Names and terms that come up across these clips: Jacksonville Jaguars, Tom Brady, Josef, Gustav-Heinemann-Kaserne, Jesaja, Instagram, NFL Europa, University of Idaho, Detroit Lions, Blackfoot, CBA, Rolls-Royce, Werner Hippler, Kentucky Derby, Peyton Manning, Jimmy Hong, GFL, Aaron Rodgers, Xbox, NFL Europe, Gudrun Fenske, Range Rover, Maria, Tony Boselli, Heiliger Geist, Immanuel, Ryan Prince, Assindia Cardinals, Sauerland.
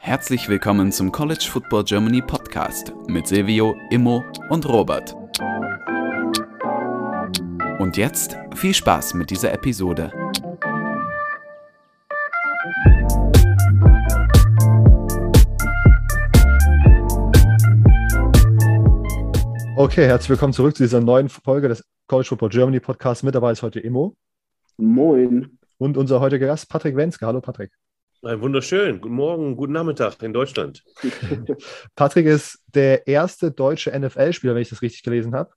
Herzlich willkommen zum College Football Germany Podcast mit Silvio, Immo und Robert. Und jetzt viel Spaß mit dieser Episode. Okay, herzlich willkommen zurück zu dieser neuen Folge des College Football Germany Podcast. Mit dabei ist heute Immo. Moin. Und unser heutiger Gast, Patrick Venzke. Hallo Patrick. Ein wunderschön. Guten Morgen, guten Nachmittag in Deutschland. Patrick ist der erste deutsche NFL-Spieler, wenn ich das richtig gelesen habe.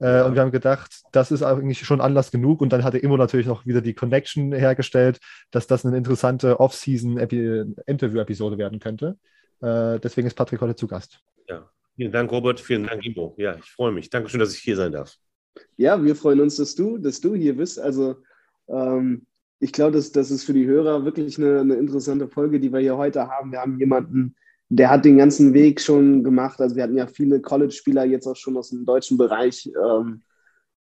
Ja. Und wir haben gedacht, das ist eigentlich schon Anlass genug. Und dann hatte Immo natürlich noch wieder die Connection hergestellt, dass das eine interessante Off-Season-Interview-Episode werden könnte. Deswegen ist Patrick heute zu Gast. Ja, vielen Dank, Robert. Vielen Dank, Immo. Ja, ich freue mich. Dankeschön, dass ich hier sein darf. Ja, wir freuen uns, dass du hier bist. Also, ich glaube, das ist für die Hörer wirklich eine interessante Folge, die wir hier heute haben. Wir haben jemanden, der hat den ganzen Weg schon gemacht. Also wir hatten ja viele College-Spieler jetzt auch schon aus dem deutschen Bereich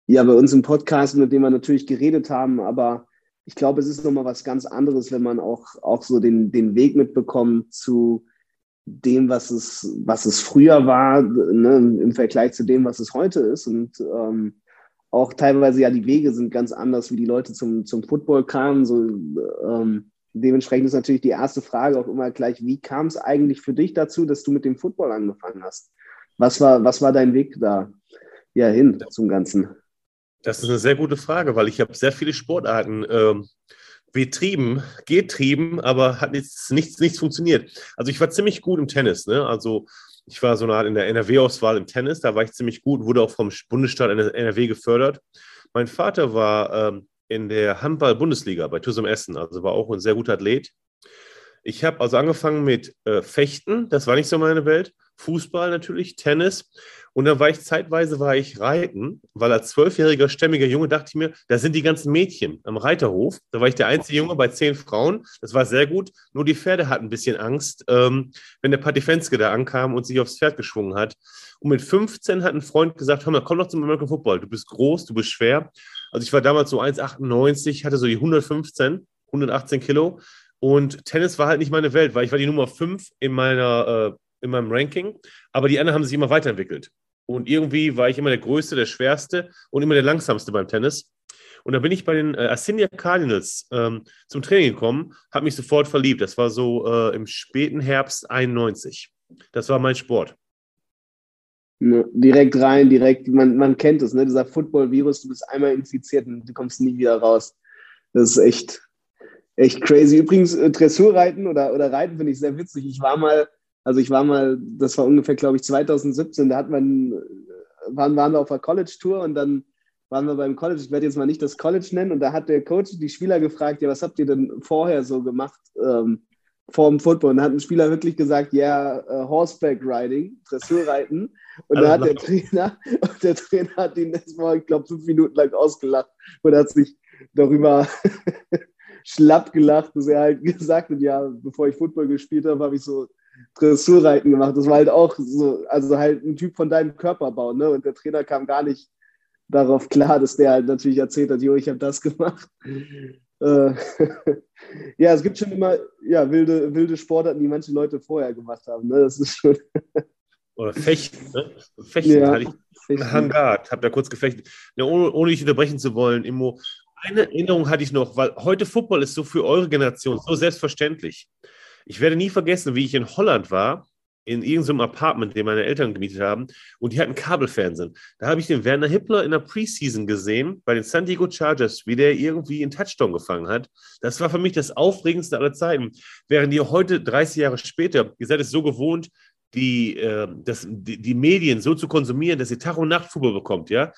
bei uns im Podcast, mit dem wir natürlich geredet haben. Aber ich glaube, es ist nochmal was ganz anderes, wenn man auch so den Weg mitbekommt zu dem, was es früher war, ne, im Vergleich zu dem, was es heute ist. Und auch teilweise, ja, die Wege sind ganz anders, wie die Leute zum Football kamen. So, dementsprechend ist natürlich die erste Frage auch immer gleich, wie kam es eigentlich für dich dazu, dass du mit dem Football angefangen hast? Was war dein Weg da hin zum Ganzen? Das ist eine sehr gute Frage, weil ich habe sehr viele Sportarten getrieben, aber hat jetzt nichts funktioniert. Also ich war ziemlich gut im Tennis, ne? Also ich war so eine Art in der NRW-Auswahl im Tennis, da war ich ziemlich gut, wurde auch vom Bundesstaat NRW gefördert. Mein Vater war in der Handball-Bundesliga bei TuSum Essen, also war auch ein sehr guter Athlet. Ich habe also angefangen mit Fechten, das war nicht so meine Welt, Fußball natürlich, Tennis und dann war ich zeitweise Reiten, weil als 12-jähriger stämmiger Junge dachte ich mir, da sind die ganzen Mädchen am Reiterhof, da war ich der einzige Junge bei 10 Frauen, das war sehr gut, nur die Pferde hatten ein bisschen Angst, wenn der Patrick Venzke da ankam und sich aufs Pferd geschwungen hat. Und mit 15 hat ein Freund gesagt, hör mal, komm doch zum American Football, du bist groß, du bist schwer. Also ich war damals so 1,98, hatte so die 118 Kilo und Tennis war halt nicht meine Welt, weil ich war die Nummer 5 in meinem Ranking, aber die anderen haben sich immer weiterentwickelt. Und irgendwie war ich immer der Größte, der Schwerste und immer der Langsamste beim Tennis. Und da bin ich bei den Assindia Cardinals zum Training gekommen, habe mich sofort verliebt. Das war so im späten Herbst 91. Das war mein Sport. Direkt rein, man kennt es, ne? Dieser Football-Virus, du bist einmal infiziert und du kommst nie wieder raus. Das ist echt crazy. Übrigens, Dressurreiten oder Reiten finde ich sehr witzig. Ich war mal, das war ungefähr, glaube ich, 2017, da waren wir auf einer College-Tour und dann waren wir beim College, ich werde jetzt mal nicht das College nennen, und da hat der Coach die Spieler gefragt, ja, was habt ihr denn vorher so gemacht vor dem Football? Und da hat ein Spieler wirklich gesagt, Horseback Riding, Dressurreiten. Und da hat der Trainer hat ihn erstmal, ich glaube, 5 Minuten lang ausgelacht und hat sich darüber schlapp gelacht, dass er halt gesagt hat, ja, bevor ich Football gespielt habe, habe ich so Dressurreiten gemacht. Das war halt auch so, also halt ein Typ von deinem Körperbau, ne? Und der Trainer kam gar nicht darauf klar, dass der halt natürlich erzählt hat, jo, ich habe das gemacht. Ja, es gibt schon immer wilde Sportarten, die manche Leute vorher gemacht haben, ne? Das ist schon. Oder Fechten, ne? Fechten, ja, hatte ich im Hangar, habe da kurz gefechtet. Ja, ohne dich unterbrechen zu wollen, Immo, eine Erinnerung hatte ich noch, weil heute Football ist so für eure Generation so selbstverständlich. Ich werde nie vergessen, wie ich in Holland war, in irgendeinem Apartment, den meine Eltern gemietet haben, und die hatten Kabelfernsehen. Da habe ich den Werner Hippler in der Preseason gesehen, bei den San Diego Chargers, wie der irgendwie einen Touchdown gefangen hat. Das war für mich das Aufregendste aller Zeiten. Während ihr heute, 30 Jahre später, ihr seid es so gewohnt, die Medien so zu konsumieren, dass ihr Tag und Nacht Fußball bekommt, ja?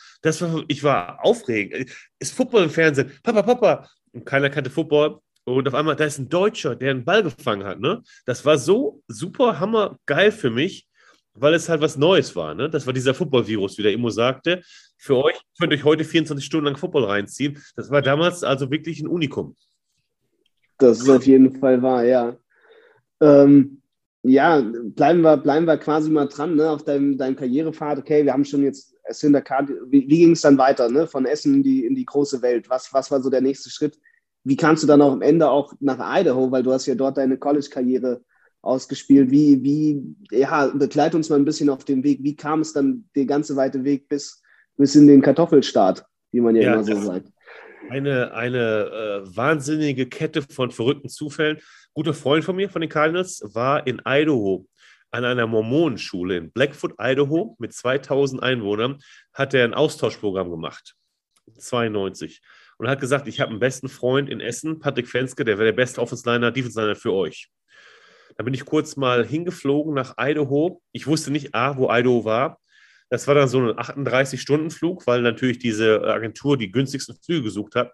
Ich war aufregend. Ist Football im Fernsehen? Papa! Und keiner kannte Football. Und auf einmal, da ist ein Deutscher, der einen Ball gefangen hat, ne? Das war so super hammergeil für mich, weil es halt was Neues war, ne? Das war dieser Football-Virus, wie der Immo sagte. Für euch, könnt ihr euch heute 24 Stunden lang Football reinziehen. Das war damals also wirklich ein Unikum. Das ist auf jeden Fall wahr, ja. Bleiben wir quasi mal dran, ne? Auf deinem Karrierepfad. Okay, wir haben schon jetzt Assindia Cardinals. Wie ging es dann weiter, ne? Von Essen in die große Welt? Was war so der nächste Schritt? wie kamst du dann auch am Ende auch nach Idaho, weil du hast ja dort deine College-Karriere ausgespielt. Begleite uns mal ein bisschen auf den Weg. Wie kam es dann, der ganze weite Weg bis in den Kartoffelstaat, wie man ja immer so sagt? Eine wahnsinnige Kette von verrückten Zufällen. Guter Freund von mir, von den Cardinals, war in Idaho an einer Mormonenschule in Blackfoot, Idaho, mit 2000 Einwohnern, hat er ein Austauschprogramm gemacht, 92. Und hat gesagt, ich habe einen besten Freund in Essen, Patrick Venzke, der wäre der beste Offense-Liner, Defense-Liner für euch. Da bin ich kurz mal hingeflogen nach Idaho. Ich wusste nicht, wo Idaho war. Das war dann so ein 38-Stunden-Flug, weil natürlich diese Agentur die günstigsten Flüge gesucht hat.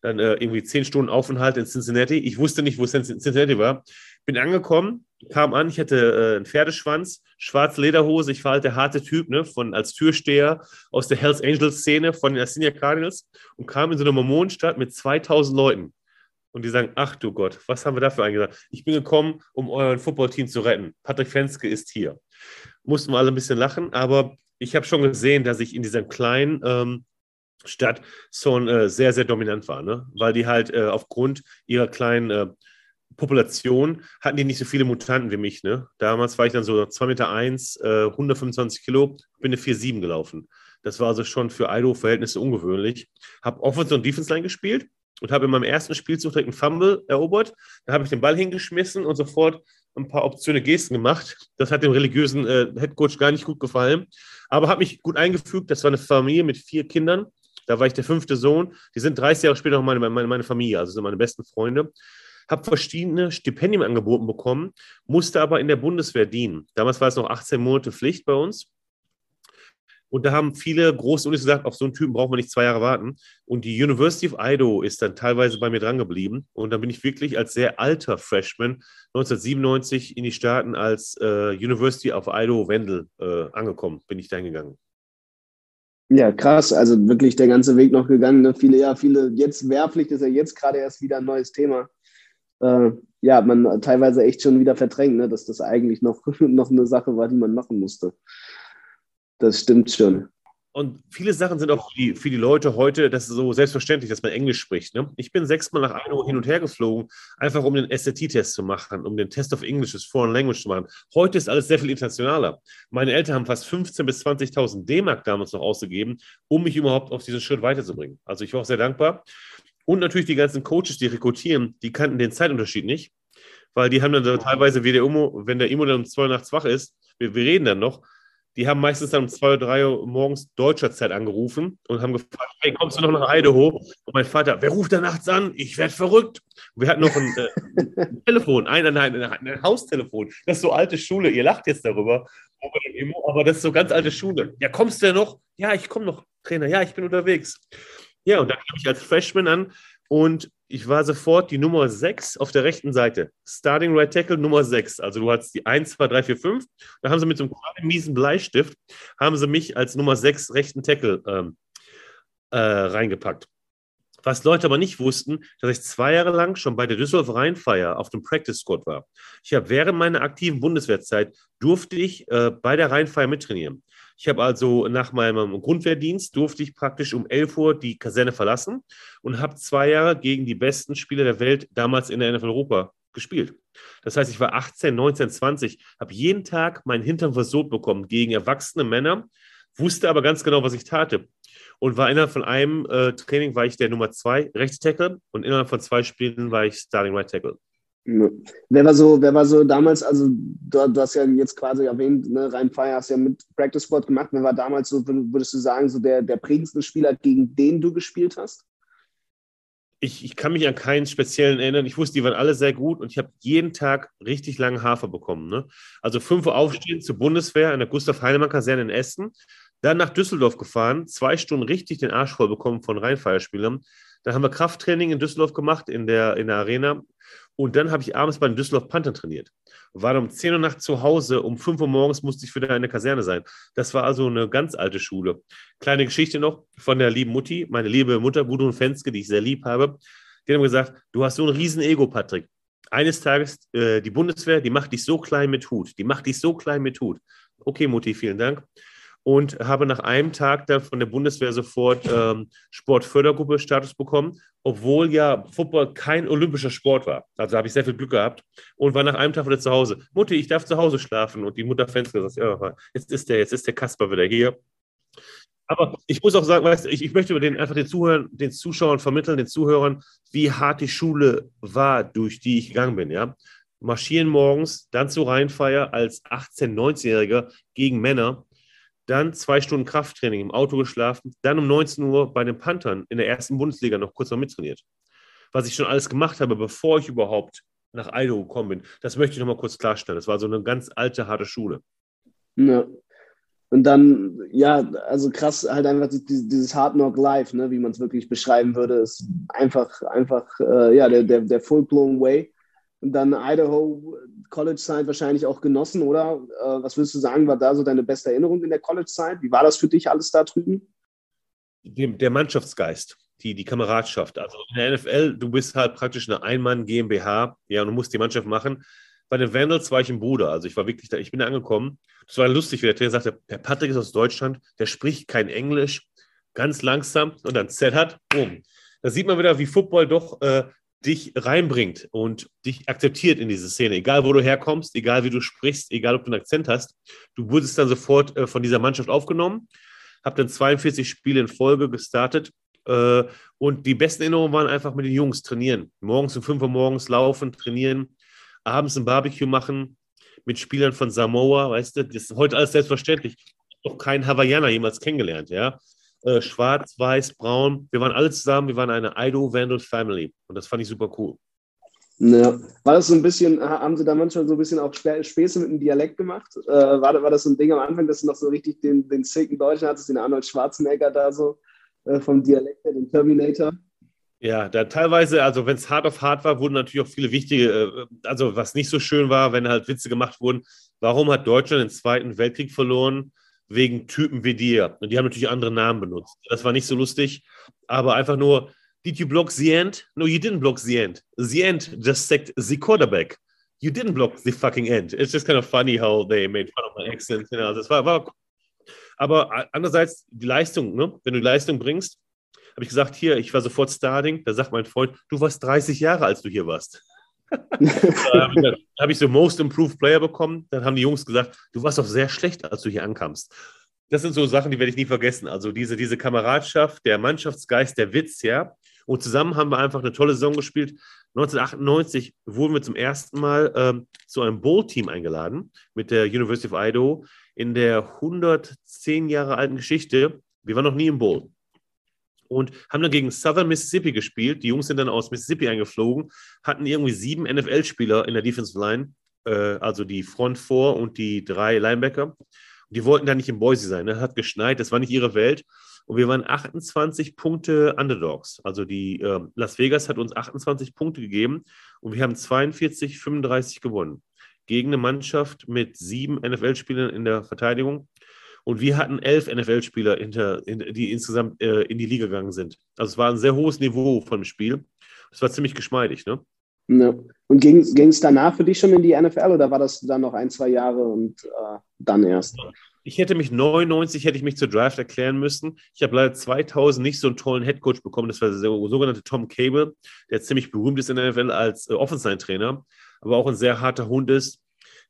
Dann irgendwie 10 Stunden Aufenthalt in Cincinnati. Ich wusste nicht, wo es in Cincinnati war. Bin angekommen, kam an, ich hatte einen Pferdeschwanz, schwarze Lederhose. Ich war halt der harte Typ, ne, als Türsteher aus der Hells Angels-Szene von den Assindia Cardinals und kam in so eine Mormonenstadt mit 2000 Leuten. Und die sagen, ach du Gott, was haben wir dafür eingesagt? Ich bin gekommen, um euren Footballteam zu retten. Patrick Venzke ist hier. Mussten wir alle ein bisschen lachen, aber ich habe schon gesehen, dass ich in dieser kleinen Stadt schon sehr, sehr dominant war, ne? Weil die halt aufgrund ihrer kleinen Population hatten die nicht so viele Mutanten wie mich, ne? Damals war ich dann so 2,1 Meter, 125 Kilo, bin eine 4,7 gelaufen. Das war also schon für Idaho-Verhältnisse ungewöhnlich. Habe Offense- und Defense-Line gespielt und habe in meinem ersten Spielzug direkt einen Fumble erobert. Da habe ich den Ball hingeschmissen und sofort ein paar obszöne Gesten gemacht. Das hat dem religiösen Headcoach gar nicht gut gefallen, aber hat mich gut eingefügt. Das war eine Familie mit 4 Kindern. Da war ich der 5. Sohn. Die sind 30 Jahre später noch meine Familie, also sind meine besten Freunde. Habe verschiedene Stipendien angeboten bekommen, musste aber in der Bundeswehr dienen. Damals war es noch 18 Monate Pflicht bei uns. Und da haben viele große Unis gesagt, auf so einen Typen brauchen wir nicht 2 Jahre warten. Und die University of Idaho ist dann teilweise bei mir dran geblieben. Und dann bin ich wirklich als sehr alter Freshman 1997 in die Staaten als University of Idaho Wendell angekommen, bin ich da hingegangen. Ja, krass. Also wirklich der ganze Weg noch gegangen. Ne? Viele, jetzt Wehrpflicht ist ja jetzt gerade erst wieder ein neues Thema. Ja, man teilweise echt schon wieder verdrängt, ne? Dass das eigentlich noch eine Sache war, die man machen musste. Das stimmt schon. Und viele Sachen sind auch für die Leute heute, das ist so selbstverständlich, dass man Englisch spricht. Ne? Ich bin 6-mal nach Idaho hin und her geflogen, einfach um den SAT-Test zu machen, um den Test of English, as Foreign Language zu machen. Heute ist alles sehr viel internationaler. Meine Eltern haben fast 15.000 bis 20.000 D-Mark damals noch ausgegeben, um mich überhaupt auf diesen Schritt weiterzubringen. Also ich war auch sehr dankbar. Und natürlich die ganzen Coaches, die rekrutieren, die kannten den Zeitunterschied nicht, weil die haben dann teilweise, wenn der Immo dann um 2 Uhr nachts wach ist, wir reden dann noch, die haben meistens dann um 2 oder 3 Uhr morgens deutscher Zeit angerufen und haben gefragt, hey, kommst du noch nach Idaho? Und mein Vater, wer ruft da nachts an? Ich werde verrückt. Und wir hatten noch ein Telefon, ein Haustelefon. Das ist so alte Schule, ihr lacht jetzt darüber. Aber das ist so ganz alte Schule. Ja, kommst du denn noch? Ja, ich komme noch, Trainer. Ja, ich bin unterwegs. Ja, und dann kam ich als Freshman an und ich war sofort die Nummer 6 auf der rechten Seite. Starting Right Tackle Nummer 6. Also du hattest die 1, 2, 3, 4, 5. Da haben sie mit so einem kleinen, miesen Bleistift, haben sie mich als Nummer 6 rechten Tackle reingepackt. Was Leute aber nicht wussten, dass ich 2 Jahre lang schon bei der Düsseldorf Rhein Fire auf dem Practice Squad war. Ich habe während meiner aktiven Bundeswehrzeit durfte ich bei der Rhein Fire mittrainieren. Ich habe also nach meinem Grundwehrdienst durfte ich praktisch um 11 Uhr die Kaserne verlassen und habe 2 Jahre gegen die besten Spieler der Welt damals in der NFL Europa gespielt. Das heißt, ich war 18, 19, 20, habe jeden Tag meinen Hintern versohlt bekommen gegen erwachsene Männer, wusste aber ganz genau, was ich tat. Und war innerhalb von einem Training war ich der Nummer 2 rechte Tackle und innerhalb von 2 Spielen war ich Starting Right Tackle. Wer war so damals, also du hast ja jetzt quasi erwähnt, ne, Rhein Fire hast ja mit Practice Squad gemacht, wer war damals so, würdest du sagen, so der prägendste Spieler, gegen den du gespielt hast? Ich kann mich an keinen speziellen erinnern. Ich wusste, die waren alle sehr gut und ich habe jeden Tag richtig lange Hafer bekommen. Ne? Also 5 Uhr aufstehen zur Bundeswehr in der Gustav-Heinemann-Kaserne in Essen, dann nach Düsseldorf gefahren, 2 Stunden richtig den Arsch voll bekommen von Rhein Fire-Spielern. Dann haben wir Krafttraining in Düsseldorf gemacht, in der Arena. Und dann habe ich abends bei den Düsseldorf Panther trainiert. War dann um 10 Uhr nachts zu Hause, um 5 Uhr morgens musste ich wieder in der Kaserne sein. Das war also eine ganz alte Schule. Kleine Geschichte noch von der lieben Mutti, meine liebe Mutter, Gudrun Fenske, die ich sehr lieb habe. Die haben gesagt, du hast so ein Riesen-Ego, Patrick. Eines Tages, die Bundeswehr, die macht dich so klein mit Hut. Okay, Mutti, vielen Dank. und habe nach einem Tag dann von der Bundeswehr sofort Sportfördergruppe Status bekommen, obwohl ja Football kein olympischer Sport war. Also habe ich sehr viel Glück gehabt und war nach einem Tag wieder zu Hause. Mutti, ich darf zu Hause schlafen. Und die Mutter Fenske sagt, ja, jetzt ist der Kasper wieder hier. Aber ich muss auch sagen, weißt, ich möchte einfach den Zuschauern vermitteln, den Zuhörern, wie hart die Schule war, durch die ich gegangen bin, ja. Marschieren morgens, dann zu Rhein Fire als 18-, 19-Jähriger gegen Männer, dann 2 Stunden Krafttraining, im Auto geschlafen, dann um 19 Uhr bei den Panthern in der ersten Bundesliga noch kurz mittrainiert. Was ich schon alles gemacht habe, bevor ich überhaupt nach Idaho gekommen bin, das möchte ich nochmal kurz klarstellen. Das war so eine ganz alte, harte Schule. Ja. Und dann, ja, also krass, halt einfach dieses Hard Knock Life, ne, wie man es wirklich beschreiben würde, ist einfach der Full-Blown Way. Und dann Idaho, College-Zeit wahrscheinlich auch genossen, oder? Was würdest du sagen, war da so deine beste Erinnerung in der College-Zeit? Wie war das für dich alles da drüben? Der Mannschaftsgeist, die Kameradschaft. Also in der NFL, du bist halt praktisch eine Ein-Mann-GmbH, ja, und du musst die Mannschaft machen. Bei den Vandals war ich im Bruder, also ich war wirklich da, ich bin da angekommen. Das war lustig, wie der Trainer sagte, der Patrick ist aus Deutschland, der spricht kein Englisch, ganz langsam und dann zettert, boom. Da sieht man wieder, wie Football doch dich reinbringt und dich akzeptiert in diese Szene. Egal, wo du herkommst, egal, wie du sprichst, egal, ob du einen Akzent hast, du wurdest dann sofort von dieser Mannschaft aufgenommen, hab dann 42 Spiele in Folge gestartet. Und die besten Erinnerungen waren einfach mit den Jungs trainieren. Morgens um 5 Uhr morgens laufen, trainieren, abends ein Barbecue machen, mit Spielern von Samoa, weißt du, das ist heute alles selbstverständlich. Ich habe noch keinen Hawaiianer jemals kennengelernt, ja. Schwarz, weiß, braun, wir waren alle zusammen, wir waren eine Idaho-Vandal-Family und das fand ich super cool. Ja. War das so ein bisschen, haben Sie da manchmal so ein bisschen auch Späße mit dem Dialekt gemacht? War das so ein Ding am Anfang, dass du noch so richtig den sicken Deutschen hattest, den Arnold Schwarzenegger da so vom Dialekt her, den Terminator? Ja, da teilweise, also wenn es hart auf hart war, wurden natürlich auch viele wichtige, also was nicht so schön war, wenn halt Witze gemacht wurden, warum hat Deutschland den Zweiten Weltkrieg verloren? Wegen Typen wie dir. Und die haben natürlich andere Namen benutzt. Das war nicht so lustig, aber einfach nur, did you block the end? No, you didn't block the end. The end just sacked the quarterback. You didn't block the fucking end. It's just kind of funny how they made fun of my accent. You know, das war cool. Aber andererseits die Leistung, ne? Wenn du die Leistung bringst, habe ich gesagt, hier, ich war sofort Starting. Da sagt mein Freund, du warst 30 Jahre, als du hier warst. Dann habe ich so Most Improved Player bekommen. Dann haben die Jungs gesagt, du warst doch sehr schlecht, als du hier ankamst. Das sind so Sachen, die werde ich nie vergessen. Also diese Kameradschaft, der Mannschaftsgeist, der Witz, ja. Und zusammen haben wir einfach eine tolle Saison gespielt. 1998 wurden wir zum ersten Mal zu einem Bowl-Team eingeladen mit der University of Idaho in der 110 Jahre alten Geschichte. Wir waren noch nie im Bowl. Und haben dann gegen Southern Mississippi gespielt. Die Jungs sind dann aus Mississippi eingeflogen, hatten irgendwie 7 NFL-Spieler in der Defensive Line, also die Front 4 und die 3 Linebacker. Und die wollten dann nicht in Boise sein, ne? Hat geschneit, das war nicht ihre Welt. Und wir waren 28 Punkte Underdogs. Also die Las Vegas hat uns 28 Punkte gegeben und wir haben 42-35 gewonnen. Gegen eine Mannschaft mit 7 NFL-Spielern in der Verteidigung. Und wir hatten 11 NFL-Spieler, die insgesamt in die Liga gegangen sind. Also es war ein sehr hohes Niveau vom Spiel. Es war ziemlich geschmeidig, ne? Ja. Und ging es danach für dich schon in die NFL oder war das dann noch 1-2 Jahre und dann erst? Ich hätte mich 99 zur Draft erklären müssen. Ich habe leider 2000 nicht so einen tollen Headcoach bekommen. Das war der sogenannte Tom Cable, der ziemlich berühmt ist in der NFL als Offensive-Trainer, aber auch ein sehr harter Hund ist.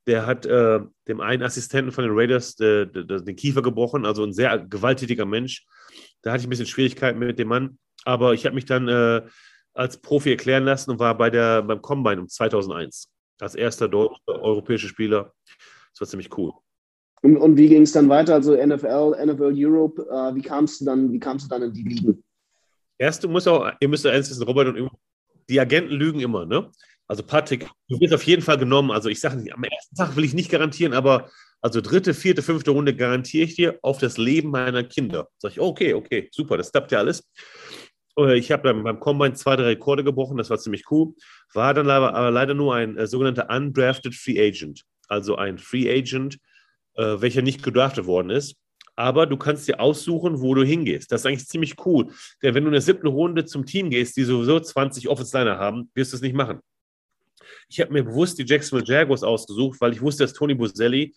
Der hat dem einen Assistenten von den Raiders den Kiefer gebrochen, also ein sehr gewalttätiger Mensch. Da hatte ich ein bisschen Schwierigkeiten mit dem Mann, aber ich habe mich dann als Profi erklären lassen und war beim Combine um 2001 als erster europäischer Spieler. Das war ziemlich cool. Und wie ging es dann weiter? Also NFL, NFL Europe, wie kamst du dann in die Ligen? Ihr müsst ja eins wissen, Robert und Immo, die Agenten lügen immer, ne? Also Patrick, du wirst auf jeden Fall genommen. Also ich sage, am ersten Tag will ich nicht garantieren, aber also 3., 4., 5. Runde garantiere ich dir auf das Leben meiner Kinder. Sag ich, okay, super, das klappt ja alles. Ich habe dann beim Combine 2, 3 Rekorde gebrochen, das war ziemlich cool. War dann aber leider nur ein sogenannter Undrafted Free Agent. Also ein Free Agent, welcher nicht gedraftet worden ist. Aber du kannst dir aussuchen, wo du hingehst. Das ist eigentlich ziemlich cool. Denn wenn du in der 7. Runde zum Team gehst, die sowieso 20 Offensive Liner haben, wirst du es nicht machen. Ich habe mir bewusst die Jacksonville Jaguars ausgesucht, weil ich wusste, dass Tony Boselli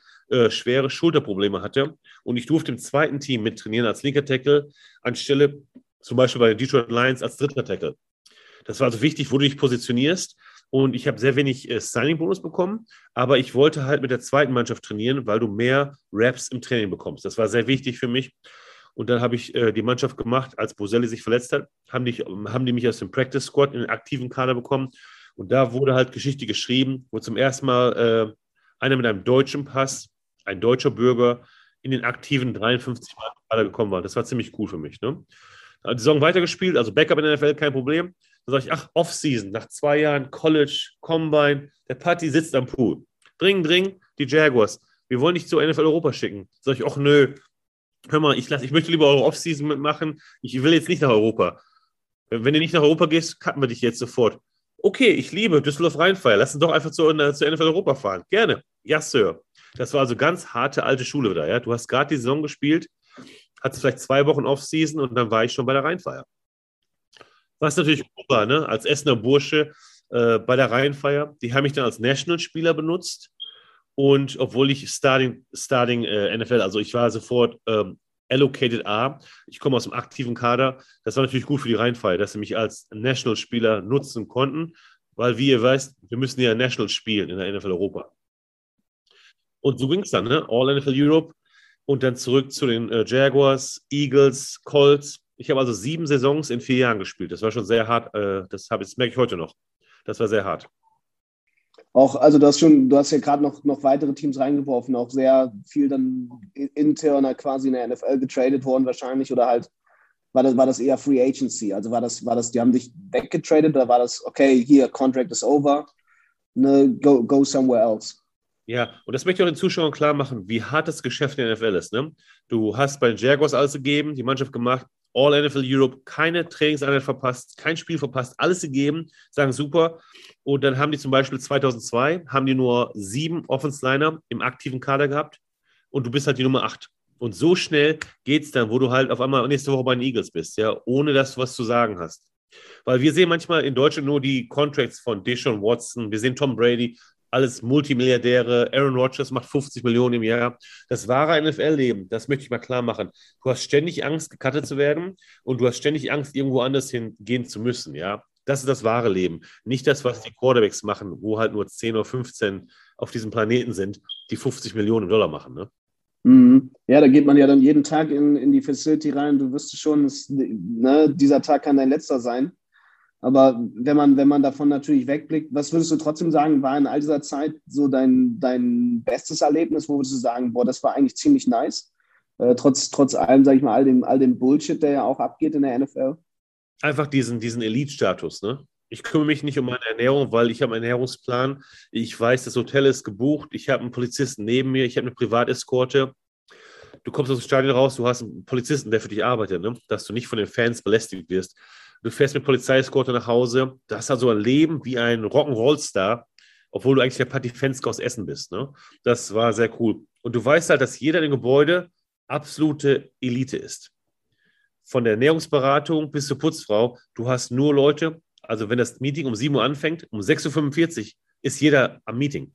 schwere Schulterprobleme hatte. Und ich durfte im zweiten Team mit trainieren als linker Tackle, anstelle zum Beispiel bei den Detroit Lions als dritter Tackle. Das war also wichtig, wo du dich positionierst. Und ich habe sehr wenig Signing-Bonus bekommen, aber ich wollte halt mit der zweiten Mannschaft trainieren, weil du mehr Reps im Training bekommst. Das war sehr wichtig für mich. Und dann habe ich die Mannschaft gemacht, als Boselli sich verletzt hat, haben die mich aus dem Practice-Squad in den aktiven Kader bekommen. Und da wurde halt Geschichte geschrieben, wo zum ersten Mal einer mit einem deutschen Pass, ein deutscher Bürger, in den aktiven 53 Mal Kader gekommen war. Das war ziemlich cool für mich. Ne? Die Saison weitergespielt, also Backup in der NFL, kein Problem. Dann sage ich, ach, Off-Season, nach 2 Jahren, College, Combine, der Patti sitzt am Pool. Dring, die Jaguars. Wir wollen dich zur NFL Europa schicken. Dann sage ich, ach nö, hör mal, ich möchte lieber eure Offseason mitmachen. Ich will jetzt nicht nach Europa. Wenn du nicht nach Europa gehst, cutten wir dich jetzt sofort. Okay, ich liebe Düsseldorf Rhein Fire. Lass uns doch einfach zur NFL Europa fahren. Gerne. Ja, Sir. Das war also ganz harte alte Schule da. Ja? Du hast gerade die Saison gespielt, hattest vielleicht 2 Wochen Offseason und dann war ich schon bei der Rhein Fire. Was natürlich cool war, ne? Als Essener Bursche bei der Rhein Fire. Die haben mich dann als National-Spieler benutzt. Und obwohl ich Starting NFL, also ich war sofort allocated A, ich komme aus dem aktiven Kader, das war natürlich gut für die Rhein Fire, dass sie mich als National-Spieler nutzen konnten, weil, wie ihr weißt, wir müssen ja National spielen in der NFL Europa. Und so ging es dann, ne? All NFL Europe und dann zurück zu den Jaguars, Eagles, Colts. Ich habe also 7 Saisons in 4 Jahren gespielt, das war schon sehr hart, das merke ich heute noch, das war sehr hart. Auch, also du hast ja gerade noch weitere Teams reingeworfen, auch sehr viel dann interner quasi in der NFL getradet worden wahrscheinlich, oder halt war das eher Free Agency, also war das, die haben dich weggetradet, oder war das, okay, hier, Contract is over, ne, go somewhere else? Ja, und das möchte ich auch den Zuschauern klar machen, wie hart das Geschäft in der NFL ist, ne? Du hast bei den Jaguars alles gegeben, die Mannschaft gemacht, All NFL Europe, keine Trainingseinheit verpasst, kein Spiel verpasst, alles gegeben, sagen super. Und dann haben die zum Beispiel 2002, haben die nur 7 Offense-Liner im aktiven Kader gehabt und du bist halt die Nummer 8. Und so schnell geht's dann, wo du halt auf einmal nächste Woche bei den Eagles bist, ja, ohne dass du was zu sagen hast. Weil wir sehen manchmal in Deutschland nur die Contracts von Deshaun Watson, wir sehen Tom Brady, alles Multimilliardäre, Aaron Rodgers macht 50 Millionen im Jahr. Das wahre NFL-Leben, das möchte ich mal klar machen. Du hast ständig Angst, gecuttet zu werden und du hast ständig Angst, irgendwo anders hingehen zu müssen, ja. Das ist das wahre Leben. Nicht das, was die Quarterbacks machen, wo halt nur 10 oder 15 auf diesem Planeten sind, die 50 Millionen Dollar machen, ne? Mhm. Ja, da geht man ja dann jeden Tag in die Facility rein, du wüsstest schon, dieser Tag kann dein letzter sein. Aber wenn man davon natürlich wegblickt, was würdest du trotzdem sagen, war in all dieser Zeit so dein bestes Erlebnis, wo würdest du sagen, boah, das war eigentlich ziemlich nice, trotz allem, sag ich mal, all dem Bullshit, der ja auch abgeht in der NFL? Einfach diesen Elite-Status, ne? Ich kümmere mich nicht um meine Ernährung, weil ich habe einen Ernährungsplan, ich weiß, das Hotel ist gebucht, ich habe einen Polizisten neben mir, ich habe eine Privateskorte. Du kommst aus dem Stadion raus, du hast einen Polizisten, der für dich arbeitet, ne? Dass du nicht von den Fans belästigt wirst. Du fährst mit Polizeieskorte nach Hause. Das ist also ein Leben wie ein Rock'n'Roll-Star, obwohl du eigentlich der Patrick Venzke aus Essen bist. Ne? Das war sehr cool. Und du weißt halt, dass jeder im Gebäude absolute Elite ist. Von der Ernährungsberatung bis zur Putzfrau. Du hast nur Leute, also wenn das Meeting um 7 Uhr anfängt, um 6.45 Uhr ist jeder am Meeting.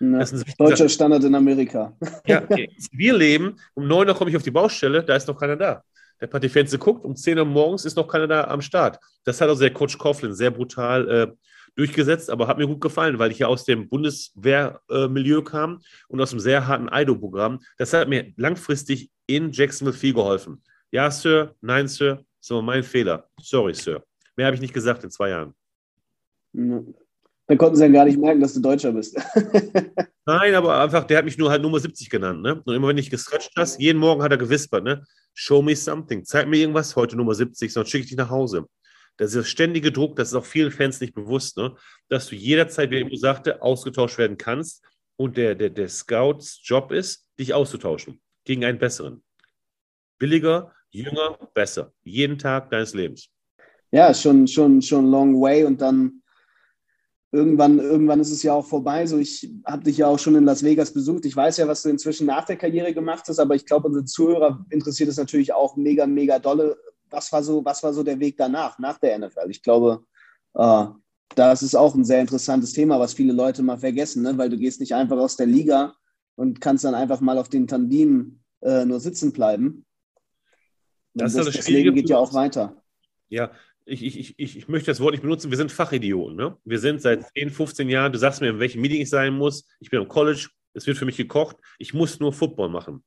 Na, das ist ein deutscher Standard in Amerika. Ja, wir leben, um 9 Uhr komme ich auf die Baustelle, da ist noch keiner da. Der Patrick Venzke guckt, um 10 Uhr morgens ist noch keiner da am Start. Das hat also der Coach Coughlin sehr brutal durchgesetzt, aber hat mir gut gefallen, weil ich ja aus dem Bundeswehrmilieu kam und aus dem sehr harten IDO-Programm. Das hat mir langfristig in Jacksonville viel geholfen. Ja, Sir, nein, Sir, so mein Fehler. Sorry, Sir. Mehr habe ich nicht gesagt in 2 Jahren. Dann konnten sie ja gar nicht merken, dass du Deutscher bist. Nein, aber einfach, der hat mich nur halt Nummer 70 genannt. Ne? Und immer wenn ich gestretcht hast, jeden Morgen hat er gewispert, ne? Show me something, zeig mir irgendwas, heute Nummer 70, sonst schicke ich dich nach Hause. Das ist der ständige Druck, das ist auch vielen Fans nicht bewusst, ne? Dass du jederzeit, wie ich sagte, ausgetauscht werden kannst und der Scouts Job ist, dich auszutauschen gegen einen besseren. Billiger, jünger, besser. Jeden Tag deines Lebens. Ja, schon long way und dann irgendwann ist es ja auch vorbei. So, ich habe dich ja auch schon in Las Vegas besucht. Ich weiß ja, was du inzwischen nach der Karriere gemacht hast, aber ich glaube, unsere Zuhörer interessiert es natürlich auch mega, mega dolle. Was war so der Weg danach, nach der NFL? Ich glaube, das ist auch ein sehr interessantes Thema, was viele Leute mal vergessen, ne? Weil du gehst nicht einfach aus der Liga und kannst dann einfach mal auf den Tandem nur sitzen bleiben. Das Leben geht ja auch weiter. Ja, ich möchte das Wort nicht benutzen, wir sind Fachidioten. Ne? Wir sind seit 10, 15 Jahren, du sagst mir, in welchem Meeting ich sein muss, ich bin am College, es wird für mich gekocht, ich muss nur Football machen.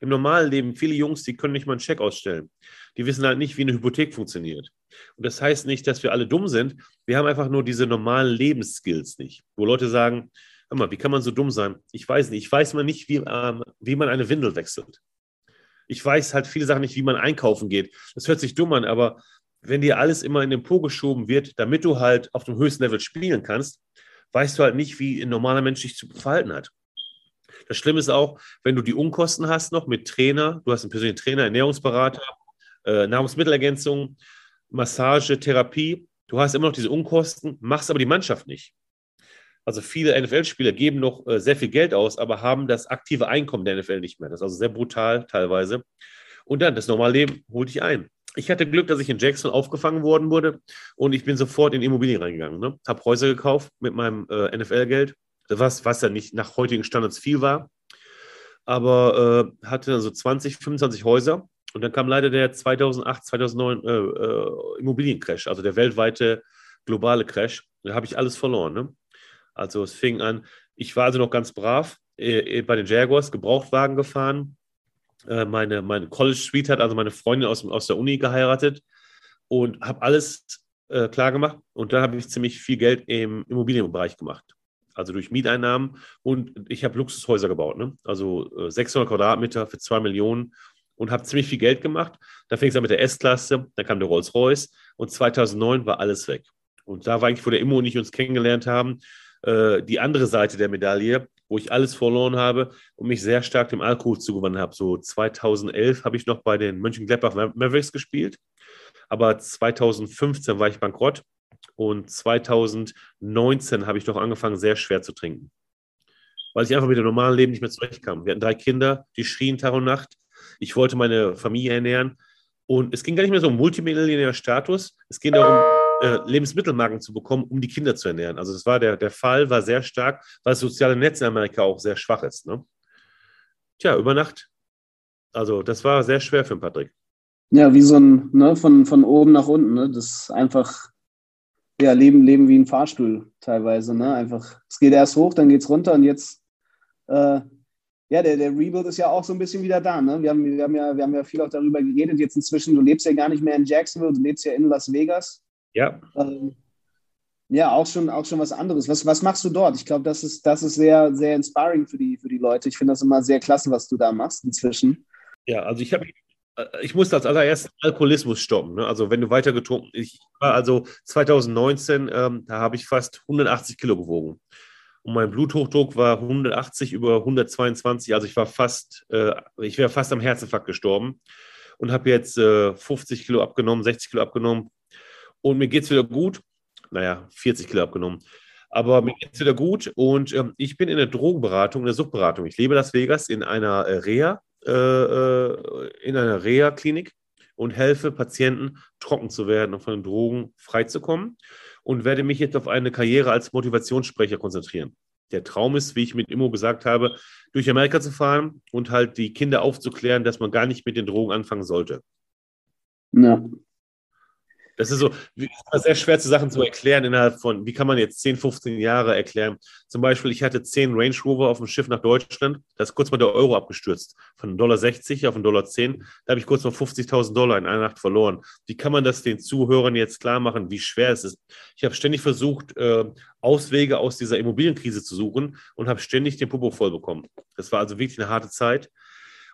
Im normalen Leben, viele Jungs, die können nicht mal einen Scheck ausstellen. Die wissen halt nicht, wie eine Hypothek funktioniert. Und das heißt nicht, dass wir alle dumm sind. Wir haben einfach nur diese normalen Lebensskills nicht. Wo Leute sagen, hör mal, wie kann man so dumm sein? Ich weiß nicht. Ich weiß mal nicht, wie man eine Windel wechselt. Ich weiß halt viele Sachen nicht, wie man einkaufen geht. Das hört sich dumm an, aber wenn dir alles immer in den Po geschoben wird, damit du halt auf dem höchsten Level spielen kannst, weißt du halt nicht, wie ein normaler Mensch sich zu verhalten hat. Das Schlimme ist auch, wenn du die Unkosten hast noch mit Trainer, du hast einen persönlichen Trainer, Ernährungsberater, Nahrungsmittelergänzung, Massage, Therapie, du hast immer noch diese Unkosten, machst aber die Mannschaft nicht. Also viele NFL-Spieler geben noch sehr viel Geld aus, aber haben das aktive Einkommen der NFL nicht mehr. Das ist also sehr brutal teilweise. Und dann, das normale Leben holt dich ein. Ich hatte Glück, dass ich in Jacksonville aufgefangen worden wurde und ich bin sofort in Immobilien reingegangen. Ne? Habe Häuser gekauft mit meinem NFL-Geld. Was ja nicht nach heutigen Standards viel war, aber hatte dann so 20, 25 Häuser und dann kam leider der 2008, 2009 Immobiliencrash, also der weltweite globale Crash. Da habe ich alles verloren. Ne? Also es fing an, ich war also noch ganz brav bei den Jaguars, Gebrauchtwagen gefahren, meine College-Suite hat also meine Freundin aus der Uni geheiratet und habe alles klar gemacht und dann habe ich ziemlich viel Geld im Immobilienbereich gemacht. Also durch Mieteinnahmen und ich habe Luxushäuser gebaut, ne? Also 600 Quadratmeter für 2 Millionen und habe ziemlich viel Geld gemacht. Dann fing es an mit der S-Klasse, dann kam der Rolls-Royce und 2009 war alles weg. Und da war eigentlich, wo der Immo und ich uns kennengelernt haben, die andere Seite der Medaille, wo ich alles verloren habe und mich sehr stark dem Alkohol zugewandt habe. So 2011 habe ich noch bei den Mönchengladbach Mavericks gespielt, aber 2015 war ich bankrott. Und 2019 habe ich doch angefangen, sehr schwer zu trinken, weil ich einfach mit dem normalen Leben nicht mehr zurechtkam. Wir hatten 3 Kinder, die schrien Tag und Nacht. Ich wollte meine Familie ernähren. Und es ging gar nicht mehr so um multimillionärer Status. Es ging darum, Lebensmittelmarken zu bekommen, um die Kinder zu ernähren. Also das war der Fall war sehr stark, weil das soziale Netz in Amerika auch sehr schwach ist. Ne? Tja, über Nacht. Also das war sehr schwer für den Patrick. Ja, wie so ein, ne, von oben nach unten. Ne? Das ist einfach... Ja, Leben wie ein Fahrstuhl teilweise, ne? Einfach, es geht erst hoch, dann geht's runter und jetzt, der Rebuild ist ja auch so ein bisschen wieder da, ne? Wir haben ja viel auch darüber geredet, jetzt inzwischen, du lebst ja gar nicht mehr in Jacksonville, du lebst ja in Las Vegas. Ja. Auch schon was anderes. Was machst du dort? Ich glaube, das ist sehr, sehr inspiring für die Leute. Ich finde das immer sehr klasse, was du da machst inzwischen. Ja, also ich musste als allererstes Alkoholismus stoppen. Ne? Also wenn du weiter getrunken... Ich war also 2019, da habe ich fast 180 Kilo gewogen. Und mein Bluthochdruck war 180 über 122. Also ich wäre fast am Herzinfarkt gestorben und habe jetzt 50 Kilo abgenommen, 60 Kilo abgenommen. Und mir geht es wieder gut. Naja, 40 Kilo abgenommen. Aber mir geht es wieder gut. Und ich bin in der Drogenberatung, in der Suchtberatung. Ich lebe in Las Vegas in einer Reha. In einer Reha-Klinik und helfe Patienten, trocken zu werden und von den Drogen freizukommen und werde mich jetzt auf eine Karriere als Motivationssprecher konzentrieren. Der Traum ist, wie ich mit Immo gesagt habe, durch Amerika zu fahren und halt die Kinder aufzuklären, dass man gar nicht mit den Drogen anfangen sollte. Ja. Das ist so, sehr schwer, zu Sachen zu erklären innerhalb von, wie kann man jetzt 10, 15 Jahre erklären? Zum Beispiel, ich hatte 10 Range Rover auf dem Schiff nach Deutschland, da ist kurz mal der Euro abgestürzt, von $1,60 auf $1,10, da habe ich kurz mal $50.000 in einer Nacht verloren. Wie kann man das den Zuhörern jetzt klar machen, wie schwer es ist? Ich habe ständig versucht, Auswege aus dieser Immobilienkrise zu suchen und habe ständig den Popo voll bekommen. Das war also wirklich eine harte Zeit.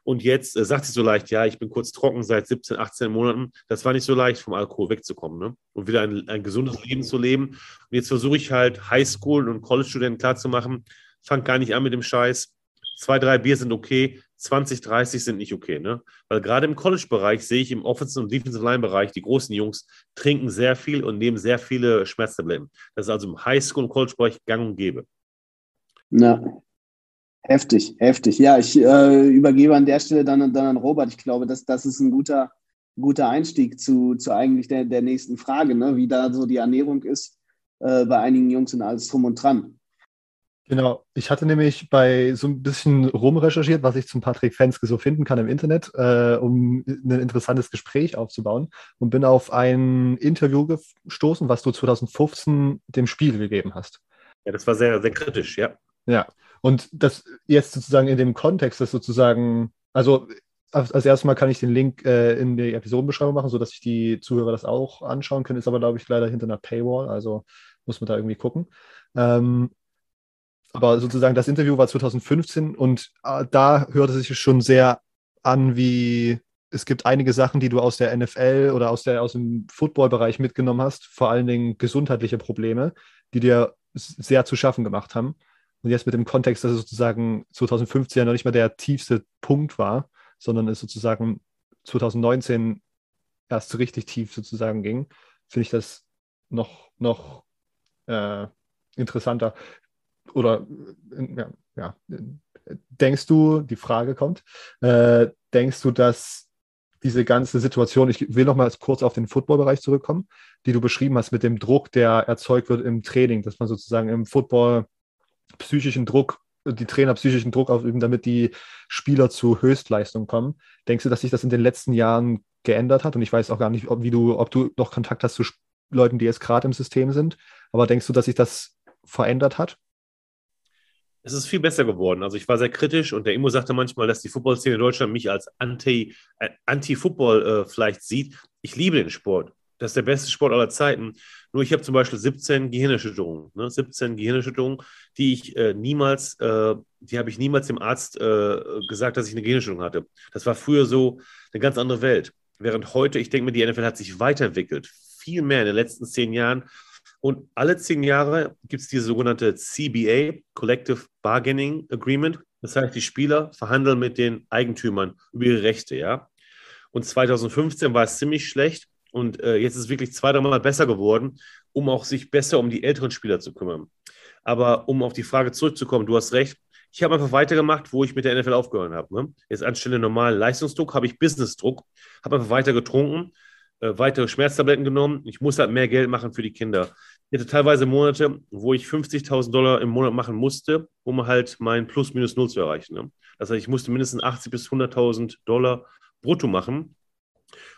Und jetzt sagt sie so leicht, ja, ich bin kurz trocken seit 17, 18 Monaten. Das war nicht so leicht, vom Alkohol wegzukommen, ne? Und wieder ein gesundes Leben zu leben. Und jetzt versuche ich halt Highschool- und College-Studenten klarzumachen, fang gar nicht an mit dem Scheiß. 2, 3 Bier sind okay, 20, 30 sind nicht okay, ne? Weil gerade im College-Bereich sehe ich im Offensive- und Defensive-Line-Bereich, die großen Jungs trinken sehr viel und nehmen sehr viele Schmerztabletten. Das ist also im Highschool- und College-Bereich gang und gäbe. Na, Heftig. Ja, ich übergebe an der Stelle dann an Robert. Ich glaube, das ist ein guter Einstieg zu eigentlich der nächsten Frage, ne? Wie da so die Ernährung ist bei einigen Jungs und alles drum und dran. Genau, ich hatte nämlich bei so ein bisschen rumrecherchiert, was ich zum Patrick Venzke so finden kann im Internet, um ein interessantes Gespräch aufzubauen, und bin auf ein Interview gestoßen, was du 2015 dem Spiegel gegeben hast. Ja, das war sehr, sehr kritisch, ja. Ja, und das jetzt sozusagen in dem Kontext, das sozusagen, also als erstes Mal kann ich den Link in die Episodenbeschreibung machen, sodass sich die Zuhörer das auch anschauen können, ist aber, glaube ich, leider hinter einer Paywall, also muss man da irgendwie gucken. Aber sozusagen das Interview war 2015 und da hörte sich schon sehr an, wie es gibt einige Sachen, die du aus der NFL oder aus dem Football-Bereich mitgenommen hast, vor allen Dingen gesundheitliche Probleme, die dir sehr zu schaffen gemacht haben. Und jetzt mit dem Kontext, dass es sozusagen 2015 ja noch nicht mal der tiefste Punkt war, sondern es sozusagen 2019 erst richtig tief sozusagen ging, finde ich das noch interessanter. Oder, ja, denkst du, die Frage kommt, denkst du, dass diese ganze Situation, ich will noch mal kurz auf den Football-Bereich zurückkommen, die du beschrieben hast mit dem Druck, der erzeugt wird im Training, dass man sozusagen im Football psychischen Druck, die Trainer psychischen Druck aufüben, damit die Spieler zu Höchstleistung kommen. Denkst du, dass sich das in den letzten Jahren geändert hat? Und ich weiß auch gar nicht, ob du noch Kontakt hast zu Leuten, die jetzt gerade im System sind, aber denkst du, dass sich das verändert hat? Es ist viel besser geworden. Also ich war sehr kritisch und der Immo sagte manchmal, dass die Footballszene in Deutschland mich als Anti-Football vielleicht sieht. Ich liebe den Sport. Das ist der beste Sport aller Zeiten. Nur ich habe zum Beispiel 17 Gehirnerschütterungen. Ne? 17 Gehirnerschütterungen, die habe ich niemals dem Arzt gesagt, dass ich eine Gehirnerschütterung hatte. Das war früher so eine ganz andere Welt. Während heute, ich denke mir, die NFL hat sich weiterentwickelt. Viel mehr in den letzten 10 Jahren. Und alle 10 Jahre gibt es diese sogenannte CBA, Collective Bargaining Agreement. Das heißt, die Spieler verhandeln mit den Eigentümern über ihre Rechte, ja. Und 2015 war es ziemlich schlecht und jetzt ist es wirklich 2-3 Mal besser geworden, um auch sich besser um die älteren Spieler zu kümmern. Aber um auf die Frage zurückzukommen, du hast recht, ich habe einfach weitergemacht, wo ich mit der NFL aufgehört habe. Ne? Jetzt anstelle normalen Leistungsdruck habe ich Businessdruck, habe einfach weiter getrunken, weitere Schmerztabletten genommen. Ich musste halt mehr Geld machen für die Kinder. Ich hatte teilweise Monate, wo ich $50,000 im Monat machen musste, um halt mein Plus-Minus-Null zu erreichen. Ne? Das heißt, ich musste mindestens $80,000 bis $100,000 brutto machen.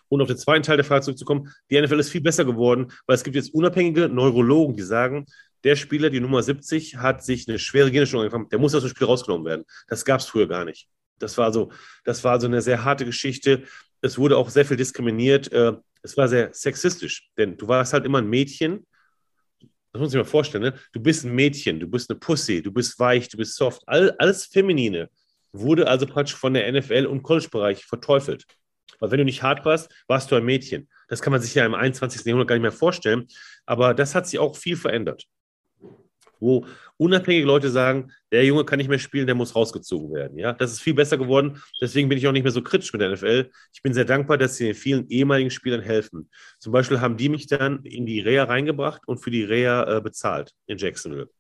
Und auf den zweiten Teil der Frage zurückzukommen, die NFL ist viel besser geworden, weil es gibt jetzt unabhängige Neurologen, die sagen, der Spieler, die Nummer 70, hat sich eine schwere Gehirnerschütterung eingefangen, der muss aus dem Spiel rausgenommen werden. Das gab es früher gar nicht. Das war also eine sehr harte Geschichte. Es wurde auch sehr viel diskriminiert. Es war sehr sexistisch, denn du warst halt immer ein Mädchen. Das muss ich mir vorstellen, ne? Du bist ein Mädchen, du bist eine Pussy, du bist weich, du bist soft. Alles Feminine wurde also praktisch von der NFL und College-Bereich verteufelt. Weil wenn du nicht hart warst, warst du ein Mädchen. Das kann man sich ja im 21. Jahrhundert gar nicht mehr vorstellen. Aber das hat sich auch viel verändert. Wo unabhängige Leute sagen, der Junge kann nicht mehr spielen, der muss rausgezogen werden. Ja? Das ist viel besser geworden. Deswegen bin ich auch nicht mehr so kritisch mit der NFL. Ich bin sehr dankbar, dass sie den vielen ehemaligen Spielern helfen. Zum Beispiel haben die mich dann in die Reha reingebracht und für die Reha bezahlt in Jacksonville.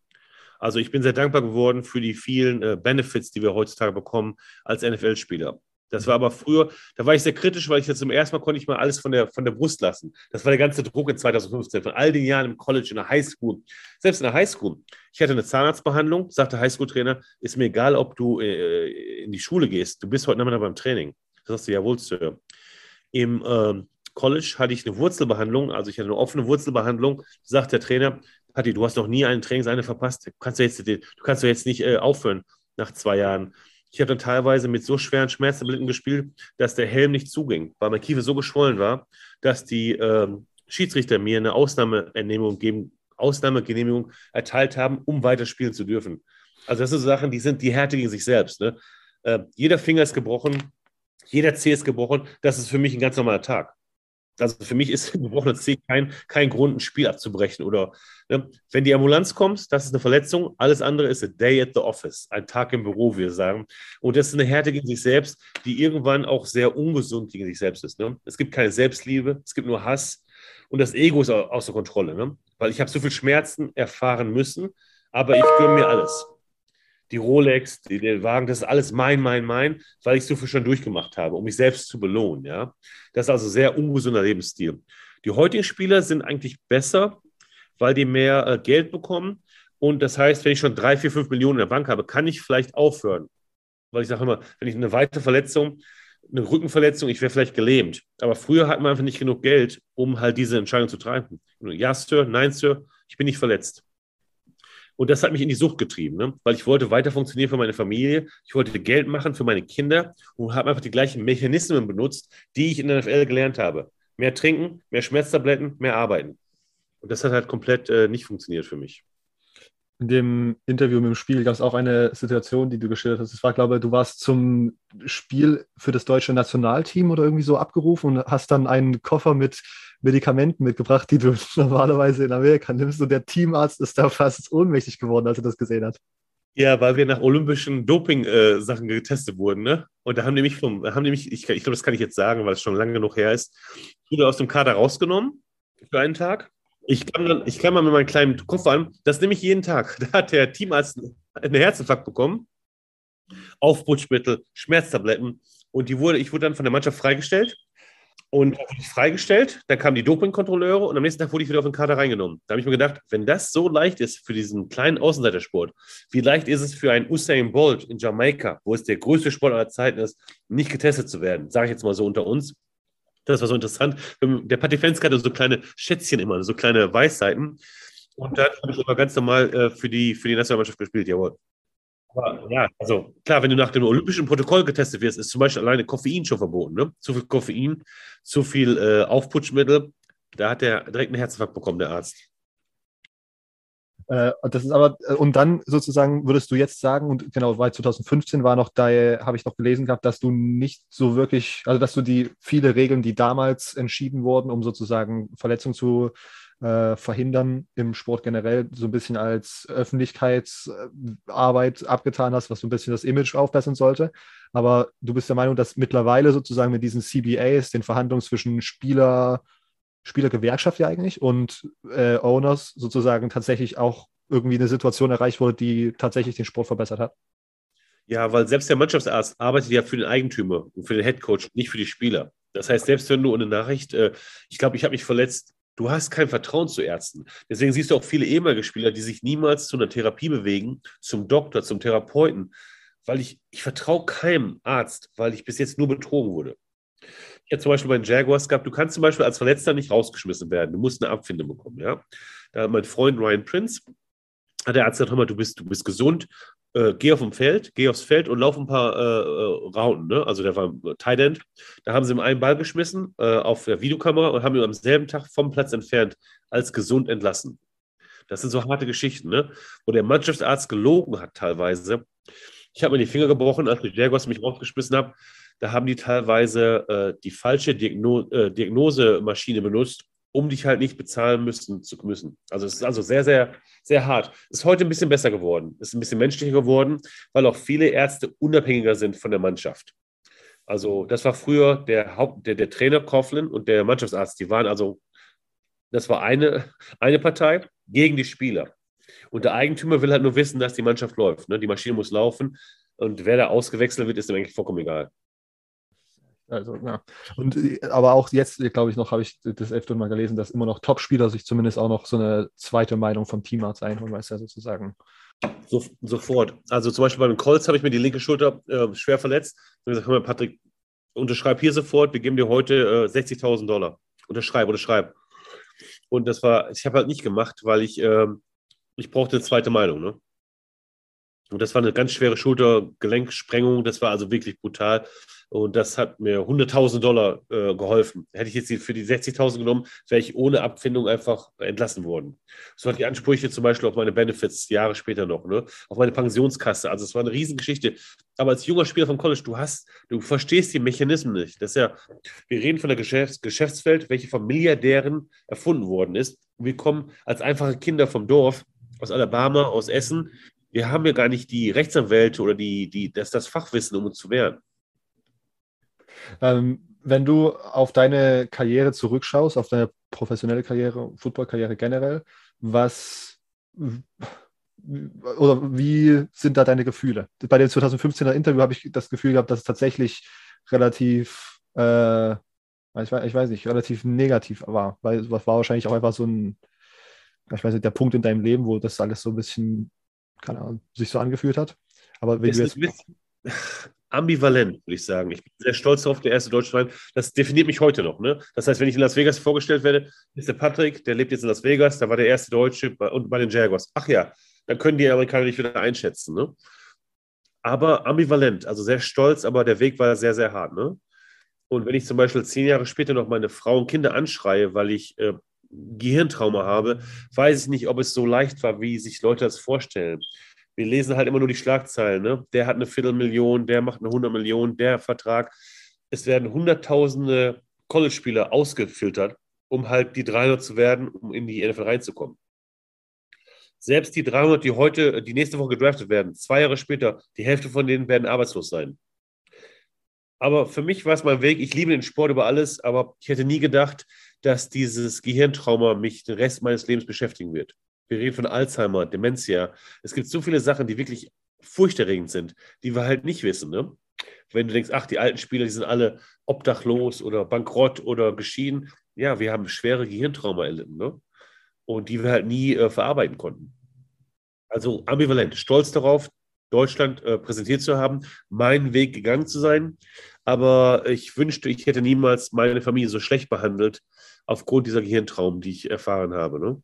Also ich bin sehr dankbar geworden für die vielen Benefits, die wir heutzutage bekommen als NFL-Spieler. Das war aber früher, da war ich sehr kritisch, weil ich jetzt zum ersten Mal konnte ich mal alles von der Brust lassen. Das war der ganze Druck in 2015, von all den Jahren im College, in der Highschool. Selbst in der Highschool. Ich hatte eine Zahnarztbehandlung, sagte der Highschool-Trainer, ist mir egal, ob du in die Schule gehst, du bist heute Nachmittag beim Training. Da sagst du, jawohl, Sir. Im College hatte ich eine Wurzelbehandlung, also ich hatte eine offene Wurzelbehandlung, sagt der Trainer, Patti, du hast noch nie einen Trainingseinheit verpasst, du kannst doch jetzt nicht aufhören nach 2 Jahren. Ich habe dann teilweise mit so schweren Schmerztabletten gespielt, dass der Helm nicht zuging, weil mein Kiefer so geschwollen war, dass die Schiedsrichter mir eine Ausnahmegenehmigung erteilt haben, um weiter spielen zu dürfen. Also das sind so Sachen, die Härte gegen sich selbst. Ne? Jeder Finger ist gebrochen, jeder Zeh ist gebrochen. Das ist für mich ein ganz normaler Tag. Also für mich ist ein gebrochener Zeh kein Grund, ein Spiel abzubrechen. Oder ne? Wenn die Ambulanz kommt, das ist eine Verletzung. Alles andere ist a day at the office, ein Tag im Büro, wie wir sagen. Und das ist eine Härte gegen sich selbst, die irgendwann auch sehr ungesund gegen sich selbst ist. Ne? Es gibt keine Selbstliebe, es gibt nur Hass. Und das Ego ist außer Kontrolle. Ne? Weil ich habe so viel Schmerzen erfahren müssen, aber ich gönne mir alles. Die Rolex, den Wagen, das ist alles mein, weil ich so viel schon durchgemacht habe, um mich selbst zu belohnen. Ja? Das ist also ein sehr ungesunder Lebensstil. Die heutigen Spieler sind eigentlich besser, weil die mehr Geld bekommen. Und das heißt, wenn ich schon 3, 4, 5 Millionen in der Bank habe, kann ich vielleicht aufhören. Weil ich sage immer, wenn ich eine weitere Verletzung, eine Rückenverletzung, ich wäre vielleicht gelähmt. Aber früher hat man einfach nicht genug Geld, um halt diese Entscheidung zu treffen. Ja, Sir, nein, Sir, ich bin nicht verletzt. Und das hat mich in die Sucht getrieben, ne? Weil ich wollte weiter funktionieren für meine Familie, ich wollte Geld machen für meine Kinder und habe einfach die gleichen Mechanismen benutzt, die ich in der NFL gelernt habe. Mehr trinken, mehr Schmerztabletten, mehr arbeiten. Und das hat halt komplett nicht funktioniert für mich. In dem Interview mit dem Spiel gab es auch eine Situation, die du geschildert hast. Es war, glaube ich, du warst zum Spiel für das deutsche Nationalteam oder irgendwie so abgerufen und hast dann einen Koffer mit Medikamenten mitgebracht, die du normalerweise in Amerika nimmst. Und der Teamarzt ist da fast ohnmächtig geworden, als er das gesehen hat. Ja, weil wir nach olympischen Doping-Sachen getestet wurden, ne? Und da haben die mich, ich glaube, das kann ich jetzt sagen, weil es schon lange genug her ist, wurde aus dem Kader rausgenommen für einen Tag. Ich kam mal mit meinem kleinen Koffer an, das nehme ich jeden Tag. Da hat der Teamarzt einen Herzinfarkt bekommen, Aufputschmittel, Schmerztabletten. Und ich wurde dann von der Mannschaft freigestellt. Und da wurde ich freigestellt, dann kamen die Dopingkontrolleure und am nächsten Tag wurde ich wieder auf den Kader reingenommen. Da habe ich mir gedacht, wenn das so leicht ist für diesen kleinen Außenseitersport, wie leicht ist es für einen Usain Bolt in Jamaika, wo es der größte Sport aller Zeiten ist, nicht getestet zu werden, sage ich jetzt mal so unter uns. Das war so interessant. Der Patrick Venzke hatte so kleine Schätzchen immer, so kleine Weisheiten. Und dann habe ich immer ganz normal für die Nationalmannschaft gespielt, jawohl. Aber ja, also klar, wenn du nach dem olympischen Protokoll getestet wirst, ist zum Beispiel alleine Koffein schon verboten. Ne? Zu viel Koffein, zu viel Aufputschmittel. Da hat der direkt einen Herzinfarkt bekommen, der Arzt. Das ist aber, und dann sozusagen würdest du jetzt sagen, und genau, weil 2015 war noch, da habe ich noch gelesen gehabt, dass du nicht so wirklich, also dass du die viele Regeln, die damals entschieden wurden, um sozusagen Verletzungen zu verhindern im Sport generell, so ein bisschen als Öffentlichkeitsarbeit abgetan hast, was so ein bisschen das Image aufbessern sollte. Aber du bist der Meinung, dass mittlerweile sozusagen mit diesen CBAs, den Verhandlungen zwischen Spielergewerkschaft ja eigentlich und Owners sozusagen tatsächlich auch irgendwie eine Situation erreicht wurde, die tatsächlich den Sport verbessert hat? Ja, weil selbst der Mannschaftsarzt arbeitet ja für den Eigentümer und für den Headcoach, nicht für die Spieler. Das heißt, selbst wenn du eine Nachricht, ich glaube, ich habe mich verletzt, du hast kein Vertrauen zu Ärzten. Deswegen siehst du auch viele ehemalige Spieler, die sich niemals zu einer Therapie bewegen, zum Doktor, zum Therapeuten, weil ich vertraue keinem Arzt, weil ich bis jetzt nur betrogen wurde. Ich habe zum Beispiel bei den Jaguars gehabt, du kannst zum Beispiel als Verletzter nicht rausgeschmissen werden, du musst eine Abfindung bekommen, ja. Da hat mein Freund Ryan Prince, hat der Arzt gesagt, hör mal, du bist gesund, geh aufs Feld und lauf ein paar Runden, ne? Also der war Tight End, da haben sie ihm einen Ball geschmissen auf der Videokamera und haben ihn am selben Tag vom Platz entfernt als gesund entlassen. Das sind so harte Geschichten, ne? Wo der Mannschaftsarzt gelogen hat teilweise. Ich habe mir die Finger gebrochen, als die Jaguars mich rausgeschmissen haben. Da haben die teilweise die falsche Diagnosemaschine benutzt, um dich halt nicht bezahlen müssen. Also es ist also sehr, sehr, sehr hart. Ist heute ein bisschen besser geworden, ist ein bisschen menschlicher geworden, weil auch viele Ärzte unabhängiger sind von der Mannschaft. Also das war früher der Trainer Coughlin und der Mannschaftsarzt. Die waren also, das war eine Partei gegen die Spieler. Und der Eigentümer will halt nur wissen, dass die Mannschaft läuft, ne? Die Maschine muss laufen und wer da ausgewechselt wird, ist ihm eigentlich vollkommen egal. Also, ja. Aber auch jetzt, glaube ich, noch habe ich das 11. Mal gelesen, dass immer noch Top-Spieler sich zumindest auch noch so eine zweite Meinung vom Teamarzt einholen, weiß ja sozusagen. Sofort. Also zum Beispiel bei den Colts habe ich mir die linke Schulter schwer verletzt. Und ich gesagt, Patrick, unterschreib hier sofort, wir geben dir heute $60,000. Unterschreib. Und das war, ich habe halt nicht gemacht, weil ich brauchte eine zweite Meinung, ne? Und das war eine ganz schwere Schultergelenksprengung, das war also wirklich brutal. Und das hat mir $100,000 geholfen. Hätte ich jetzt für die 60.000 genommen, wäre ich ohne Abfindung einfach entlassen worden. So hatte ich Ansprüche zum Beispiel auf meine Benefits Jahre später noch, ne? Auf meine Pensionskasse. Also es war eine Riesengeschichte. Aber als junger Spieler vom College, du verstehst die Mechanismen nicht. Das ist ja, wir reden von der Geschäftswelt, welche von Milliardären erfunden worden ist. Und wir kommen als einfache Kinder vom Dorf, aus Alabama, aus Essen. Wir haben ja gar nicht die Rechtsanwälte oder das Fachwissen, um uns zu wehren. Wenn du auf deine Karriere zurückschaust, auf deine professionelle Karriere, Footballkarriere generell, wie sind da deine Gefühle? Bei dem 2015er Interview habe ich das Gefühl gehabt, dass es tatsächlich relativ, relativ negativ war, weil das war wahrscheinlich auch einfach so ein ich weiß nicht, der Punkt in deinem Leben, wo das alles so ein bisschen, keine Ahnung, sich so angefühlt hat. Aber wenn es du jetzt... ambivalent, würde ich sagen. Ich bin sehr stolz darauf, der erste deutsche Verein. Das definiert mich heute noch. Ne? Das heißt, wenn ich in Las Vegas vorgestellt werde, ist der Patrick, der lebt jetzt in Las Vegas, da war der erste Deutsche bei den Jaguars. Ach ja, dann können die Amerikaner nicht wieder einschätzen. Ne? Aber ambivalent, also sehr stolz, aber der Weg war sehr, sehr hart. Ne? Und wenn ich zum Beispiel 10 Jahre später noch meine Frau und Kinder anschreie, weil ich Gehirntrauma habe, weiß ich nicht, ob es so leicht war, wie sich Leute das vorstellen. Wir lesen halt immer nur die Schlagzeilen. Ne? Der hat eine 250.000, der macht eine 100 Millionen, der Vertrag. Es werden hunderttausende College-Spieler ausgefiltert, um halt die 300 zu werden, um in die NFL reinzukommen. Selbst die 300, die heute, die nächste Woche gedraftet werden, 2 Jahre später, die Hälfte von denen werden arbeitslos sein. Aber für mich war es mein Weg. Ich liebe den Sport über alles, aber ich hätte nie gedacht, dass dieses Gehirntrauma mich den Rest meines Lebens beschäftigen wird. Wir reden von Alzheimer, Dementia. Es gibt so viele Sachen, die wirklich furchterregend sind, die wir halt nicht wissen. Ne? Wenn du denkst, ach, die alten Spieler, die sind alle obdachlos oder bankrott oder geschieden. Ja, wir haben schwere Gehirntrauma erlitten, ne? Und die wir halt nie verarbeiten konnten. Also ambivalent, stolz darauf, Deutschland präsentiert zu haben, meinen Weg gegangen zu sein. Aber ich wünschte, ich hätte niemals meine Familie so schlecht behandelt, aufgrund dieser Gehirntraumen, die ich erfahren habe, ne?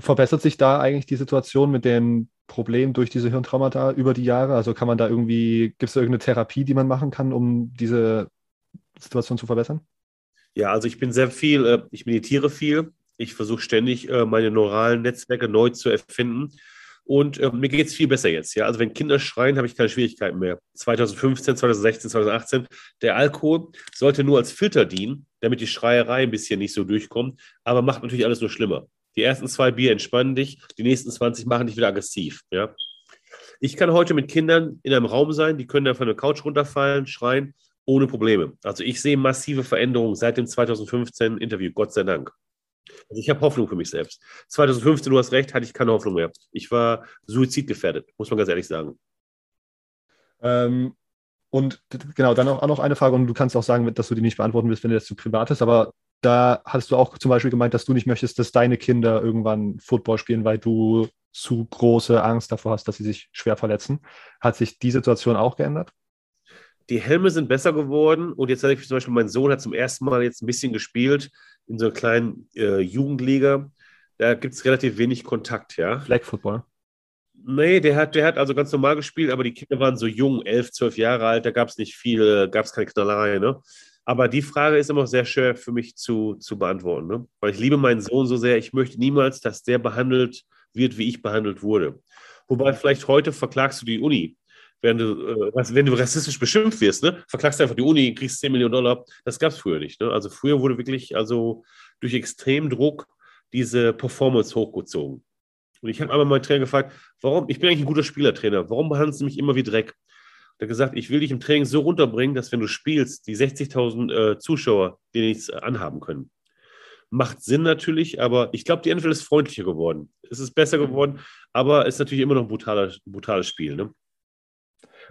Verbessert sich da eigentlich die Situation mit dem Problem durch diese Hirntraumata über die Jahre? Also kann man da irgendwie, gibt es da irgendeine Therapie, die man machen kann, um diese Situation zu verbessern? Ja, also ich meditiere viel. Ich versuche ständig, meine neuralen Netzwerke neu zu erfinden. Und mir geht es viel besser jetzt. Ja? Also wenn Kinder schreien, habe ich keine Schwierigkeiten mehr. 2015, 2016, 2018. Der Alkohol sollte nur als Filter dienen, damit die Schreierei ein bisschen nicht so durchkommt, aber macht natürlich alles nur schlimmer. Die ersten 2 Bier entspannen dich, die nächsten 20 machen dich wieder aggressiv. Ja? Ich kann heute mit Kindern in einem Raum sein, die können dann von der Couch runterfallen, schreien, ohne Probleme. Also ich sehe massive Veränderungen seit dem 2015 Interview, Gott sei Dank. Also ich habe Hoffnung für mich selbst. 2015, du hast recht, hatte ich keine Hoffnung mehr. Ich war suizidgefährdet, muss man ganz ehrlich sagen. Und genau, dann auch noch eine Frage, und du kannst auch sagen, dass du die nicht beantworten willst, wenn dir das zu privat ist, aber da hast du auch zum Beispiel gemeint, dass du nicht möchtest, dass deine Kinder irgendwann Football spielen, weil du zu große Angst davor hast, dass sie sich schwer verletzen. Hat sich die Situation auch geändert? Die Helme sind besser geworden und jetzt habe ich zum Beispiel, mein Sohn hat zum ersten Mal jetzt ein bisschen gespielt in so einer kleinen Jugendliga. Da gibt es relativ wenig Kontakt, ja. Blackfoot, ne? Nee, der hat also ganz normal gespielt, aber die Kinder waren so jung, 11, 12 Jahre alt, da gab es nicht viel, gab es keine Knallerei, ne? Aber die Frage ist immer sehr schwer für mich zu beantworten, ne? Weil ich liebe meinen Sohn so sehr, ich möchte niemals, dass der behandelt wird, wie ich behandelt wurde. Wobei vielleicht heute verklagst du die Uni. Wenn du rassistisch beschimpft wirst, ne, verklagst du einfach die Uni, kriegst $10 Millionen. Das gab es früher nicht. Ne? Also früher wurde wirklich durch extremen Druck diese Performance hochgezogen. Und ich habe einmal meinen Trainer gefragt, warum? Ich bin eigentlich ein guter Spielertrainer. Warum behandelst du mich immer wie Dreck? Und er hat gesagt, ich will dich im Training so runterbringen, dass wenn du spielst, die 60.000 Zuschauer dir nichts anhaben können. Macht Sinn natürlich, aber ich glaube, die NFL ist freundlicher geworden. Es ist besser geworden, aber es ist natürlich immer noch ein brutales Spiel. Ne?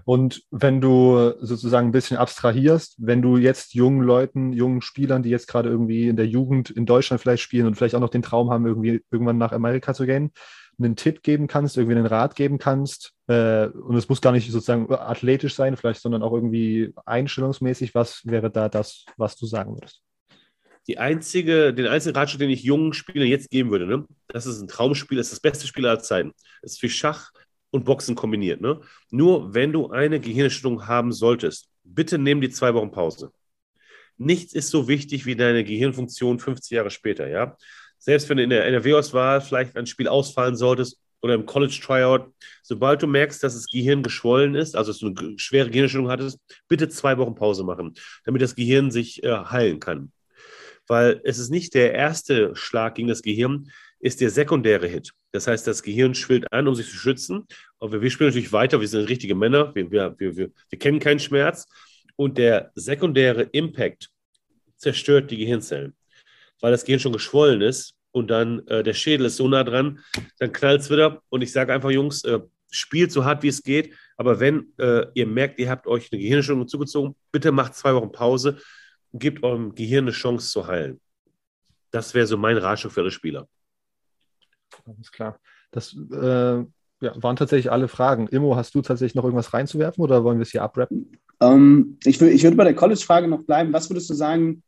Und wenn du sozusagen ein bisschen abstrahierst, wenn du jetzt jungen Spielern, die jetzt gerade irgendwie in der Jugend in Deutschland vielleicht spielen und vielleicht auch noch den Traum haben, irgendwie irgendwann nach Amerika zu gehen, einen Tipp geben kannst, irgendwie einen Rat geben kannst, und es muss gar nicht sozusagen athletisch sein, vielleicht, sondern auch irgendwie einstellungsmäßig, was wäre da das, was du sagen würdest? Den einzigen Ratschlag, den ich jungen Spielern jetzt geben würde, ne? Das ist ein Traumspiel, das ist das beste Spiel aller Zeiten. Das ist wie Schach und Boxen kombiniert. Ne? Nur wenn du eine Gehirnerschütterung haben solltest, bitte nimm die 2 Wochen Pause. Nichts ist so wichtig wie deine Gehirnfunktion 50 Jahre später. Ja? Selbst wenn du in der NRW-Auswahl vielleicht ein Spiel ausfallen solltest oder im College-Tryout, sobald du merkst, dass das Gehirn geschwollen ist, also dass du eine schwere Gehirnerschütterung hattest, bitte 2 Wochen Pause machen, damit das Gehirn sich heilen kann. Weil es ist nicht der erste Schlag gegen das Gehirn, ist der sekundäre Hit. Das heißt, das Gehirn schwillt an, um sich zu schützen. Aber wir spielen natürlich weiter, wir sind richtige Männer, wir kennen keinen Schmerz. Und der sekundäre Impact zerstört die Gehirnzellen, weil das Gehirn schon geschwollen ist und dann der Schädel ist so nah dran, dann knallt es wieder. Und ich sage einfach, Jungs, spielt so hart, wie es geht. Aber wenn ihr merkt, ihr habt euch eine Gehirnerschütterung zugezogen, bitte macht 2 Wochen Pause und gebt eurem Gehirn eine Chance zu heilen. Das wäre so mein Ratschlag für alle Spieler. Alles klar. Das waren tatsächlich alle Fragen. Immo, hast du tatsächlich noch irgendwas reinzuwerfen oder wollen wir es hier abrappen? Ich würde bei der College-Frage noch bleiben. Was würdest du sagen,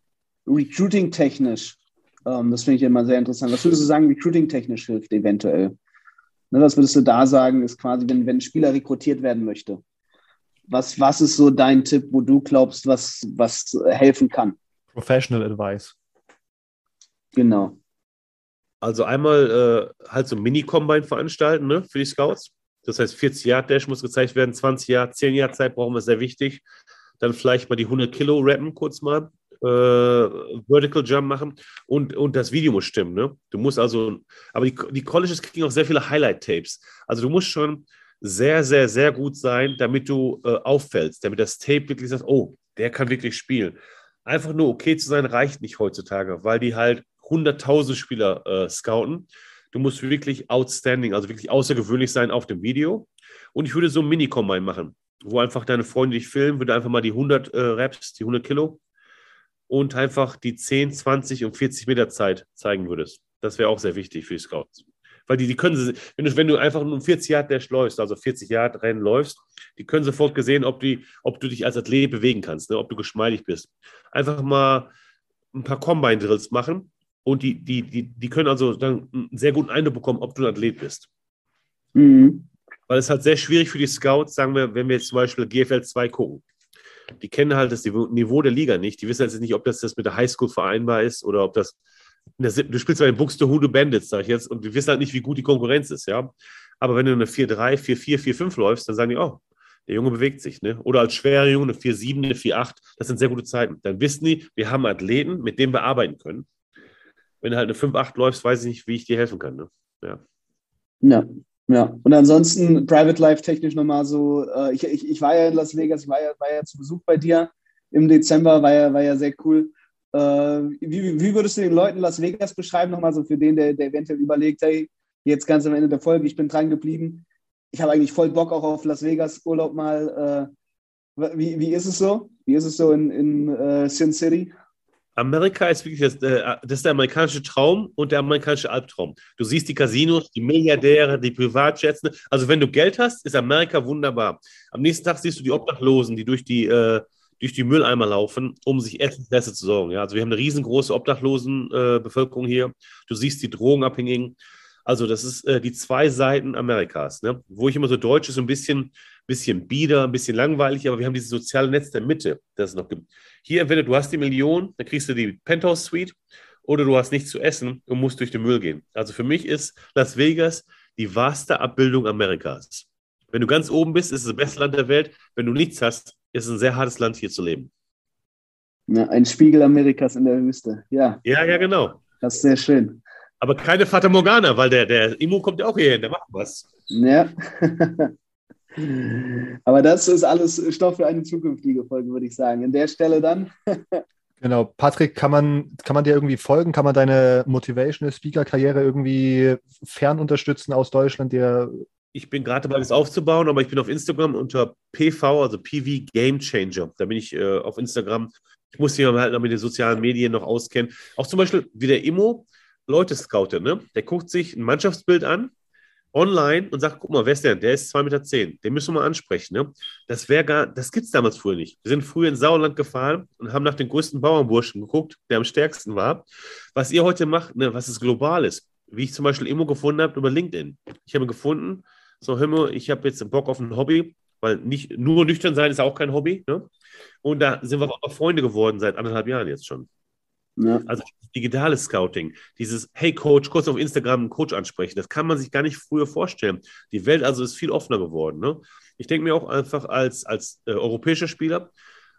recruiting-technisch? Das finde ich immer sehr interessant. Was würdest du sagen, recruiting-technisch hilft eventuell? Ne, was würdest du da sagen, ist quasi, wenn ein Spieler rekrutiert werden möchte? Was ist so dein Tipp, wo du glaubst, was helfen kann? Professional Advice. Genau. Also einmal halt so ein Mini-Combine veranstalten, ne, für die Scouts. Das heißt, 40-Yard-Dash muss gezeigt werden, 20 Yard, 10 Yard Zeit brauchen wir, sehr wichtig. Dann vielleicht mal die 100 Kilo rappen kurz mal, Vertical Jump machen und das Video muss stimmen. Ne? Du musst also, aber die Colleges kriegen auch sehr viele Highlight-Tapes. Also du musst schon sehr, sehr, sehr gut sein, damit du auffällst, damit das Tape wirklich sagt, oh, der kann wirklich spielen. Einfach nur okay zu sein, reicht nicht heutzutage, weil die halt 100.000 Spieler scouten. Du musst wirklich outstanding, also wirklich außergewöhnlich sein auf dem Video. Und ich würde so ein Mini-Combine machen, wo einfach deine Freunde dich filmen, würde einfach mal die 100 Reps, die 100 Kilo und einfach die 10, 20 und 40 Meter Zeit zeigen würdest. Das wäre auch sehr wichtig für die Scouts. Weil die können, wenn du einfach nur 40 Yard Dash läufst, also 40 Yard Rennen läufst, die können sofort gesehen, ob du dich als Athlet bewegen kannst, ne, ob du geschmeidig bist. Einfach mal ein paar Combine-Drills machen. Und die können also dann einen sehr guten Eindruck bekommen, ob du ein Athlet bist. Mhm. Weil es halt sehr schwierig für die Scouts, sagen wir, wenn wir jetzt zum Beispiel GFL 2 gucken. Die kennen halt das Niveau der Liga nicht. Die wissen jetzt nicht, ob das mit der Highschool vereinbar ist oder ob das... Du spielst bei den Buxtehude Bandits, sag ich jetzt, und die wissen halt nicht, wie gut die Konkurrenz ist, ja. Aber wenn du eine 4-3, 4-4, 4-5 läufst, dann sagen die, oh, der Junge bewegt sich, ne? Oder als schwerer Junge eine 4-7, eine 4-8, das sind sehr gute Zeiten. Dann wissen die, wir haben Athleten, mit denen wir arbeiten können. Wenn du halt eine 5-8 läufst, weiß ich nicht, wie ich dir helfen kann. Ne? Ja. Und ansonsten Private Life technisch nochmal so, ich war ja in Las Vegas, ich war ja zu Besuch bei dir im Dezember, war ja sehr cool. Wie würdest du den Leuten Las Vegas beschreiben, nochmal so für den, der eventuell überlegt, hey, jetzt ganz am Ende der Folge, ich bin dran geblieben, ich habe eigentlich voll Bock auch auf Las Vegas Urlaub mal. Wie ist es so? Wie ist es so in Sin City? Amerika ist wirklich das ist der amerikanische Traum und der amerikanische Albtraum. Du siehst die Casinos, die Milliardäre, die Privatjets. Also wenn du Geld hast, ist Amerika wunderbar. Am nächsten Tag siehst du die Obdachlosen, die durch die Mülleimer laufen, um sich Essen zu sorgen. Ja, also wir haben eine riesengroße Obdachlosenbevölkerung hier. Du siehst die Drogenabhängigen. Also das ist die zwei Seiten Amerikas. Ne? Wo ich immer so deutsch ist, so ein bisschen bieder, ein bisschen langweilig, aber wir haben dieses soziale Netz der Mitte, das es noch gibt. Hier entweder du hast die Million, dann kriegst du die Penthouse-Suite oder du hast nichts zu essen und musst durch den Müll gehen. Also für mich ist Las Vegas die wahrste Abbildung Amerikas. Wenn du ganz oben bist, ist es das beste Land der Welt. Wenn du nichts hast, ist es ein sehr hartes Land, hier zu leben. Ja, ein Spiegel Amerikas in der Wüste, ja. Ja, genau. Das ist sehr schön. Aber keine Fata Morgana, weil der Immo kommt ja auch hierhin, der macht was. Ja. Aber das ist alles Stoff für eine zukünftige Folge, würde ich sagen. An der Stelle dann. Genau. Patrick, kann man dir irgendwie folgen? Kann man deine Motivational-Speaker-Karriere irgendwie fern unterstützen aus Deutschland? Ich bin gerade dabei, das aufzubauen, aber ich bin auf Instagram unter PV, also PV Game Changer. Da bin ich auf Instagram. Ich muss mich halt noch mit den sozialen Medien noch auskennen. Auch zum Beispiel wie der Immo Leute scoutet, ne? Der guckt sich ein Mannschaftsbild an, online und sagt, guck mal, wer ist der? Der ist 2,10 Meter, den müssen wir mal ansprechen. Ne? Das gibt es damals früher nicht. Wir sind früher in Sauerland gefahren und haben nach den größten Bauernburschen geguckt, der am stärksten war. Was ihr heute macht, ne, was es global ist, wie ich zum Beispiel Immo gefunden habe über LinkedIn. Ich habe gefunden, so Himmel, ich habe jetzt Bock auf ein Hobby, weil nicht nur nüchtern sein ist auch kein Hobby. Ne? Und da sind wir auch Freunde geworden seit 1,5 Jahren jetzt schon. Ja. Also digitales Scouting, dieses Hey Coach, kurz auf Instagram einen Coach ansprechen, das kann man sich gar nicht früher vorstellen. Die Welt also ist viel offener geworden. Ne? Ich denke mir auch einfach als europäischer Spieler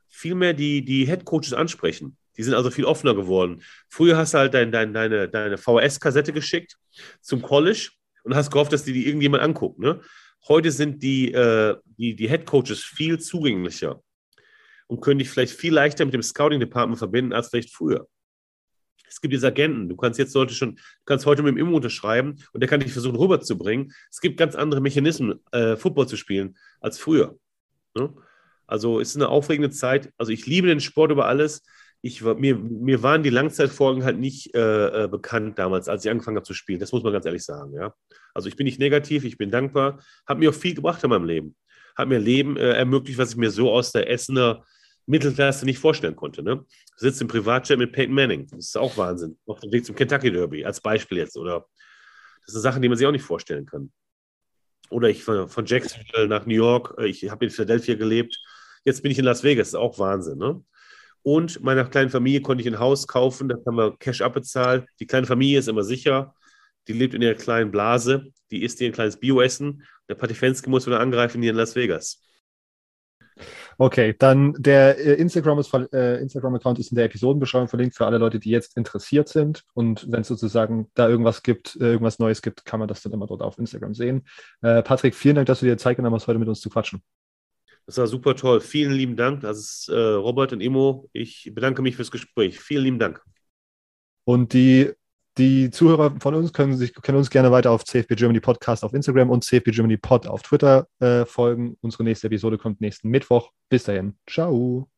viel mehr die Head Coaches ansprechen. Die sind also viel offener geworden. Früher hast du halt deine VHS-Kassette geschickt zum College und hast gehofft, dass die irgendjemand anguckt. Ne? Heute sind die Head Coaches viel zugänglicher und können dich vielleicht viel leichter mit dem Scouting-Department verbinden als vielleicht früher. Es gibt jetzt Agenten. Du kannst heute mit dem Immo unterschreiben und der kann dich versuchen rüberzubringen. Es gibt ganz andere Mechanismen, Football zu spielen, als früher. Ne? Also es ist eine aufregende Zeit. Also ich liebe den Sport über alles. Mir waren die Langzeitfolgen halt nicht bekannt damals, als ich angefangen habe zu spielen. Das muss man ganz ehrlich sagen, ja. Also ich bin nicht negativ, ich bin dankbar. Hat mir auch viel gebracht in meinem Leben. Hat mir Leben ermöglicht, was ich mir so aus der Essener Mittelklasse nicht vorstellen konnte. Ne? Sitzt im Privatjet mit Peyton Manning. Das ist auch Wahnsinn. Auf dem Weg zum Kentucky Derby als Beispiel jetzt. Oder das sind Sachen, die man sich auch nicht vorstellen kann. Oder ich von Jacksonville nach New York. Ich habe in Philadelphia gelebt. Jetzt bin ich in Las Vegas. Das ist auch Wahnsinn, ne? Und meiner kleinen Familie konnte ich ein Haus kaufen, da haben wir Cash abbezahlt. Die kleine Familie ist immer sicher, die lebt in ihrer kleinen Blase, die isst ihr ein kleines Bio-Essen. Der Patrick Venzke muss wieder angreifen hier in Las Vegas. Okay, dann der Instagram-Account ist in der Episodenbeschreibung verlinkt für alle Leute, die jetzt interessiert sind. Und wenn es sozusagen da irgendwas gibt, irgendwas Neues gibt, kann man das dann immer dort auf Instagram sehen. Patrick, vielen Dank, dass du dir Zeit genommen hast, heute mit uns zu quatschen. Das war super toll. Vielen lieben Dank. Das ist Robert und Immo. Ich bedanke mich fürs Gespräch. Vielen lieben Dank. Und die Zuhörer von uns können uns gerne weiter auf CFB Germany Podcast auf Instagram und CFB Germany Pod auf Twitter folgen. Unsere nächste Episode kommt nächsten Mittwoch. Bis dahin. Ciao.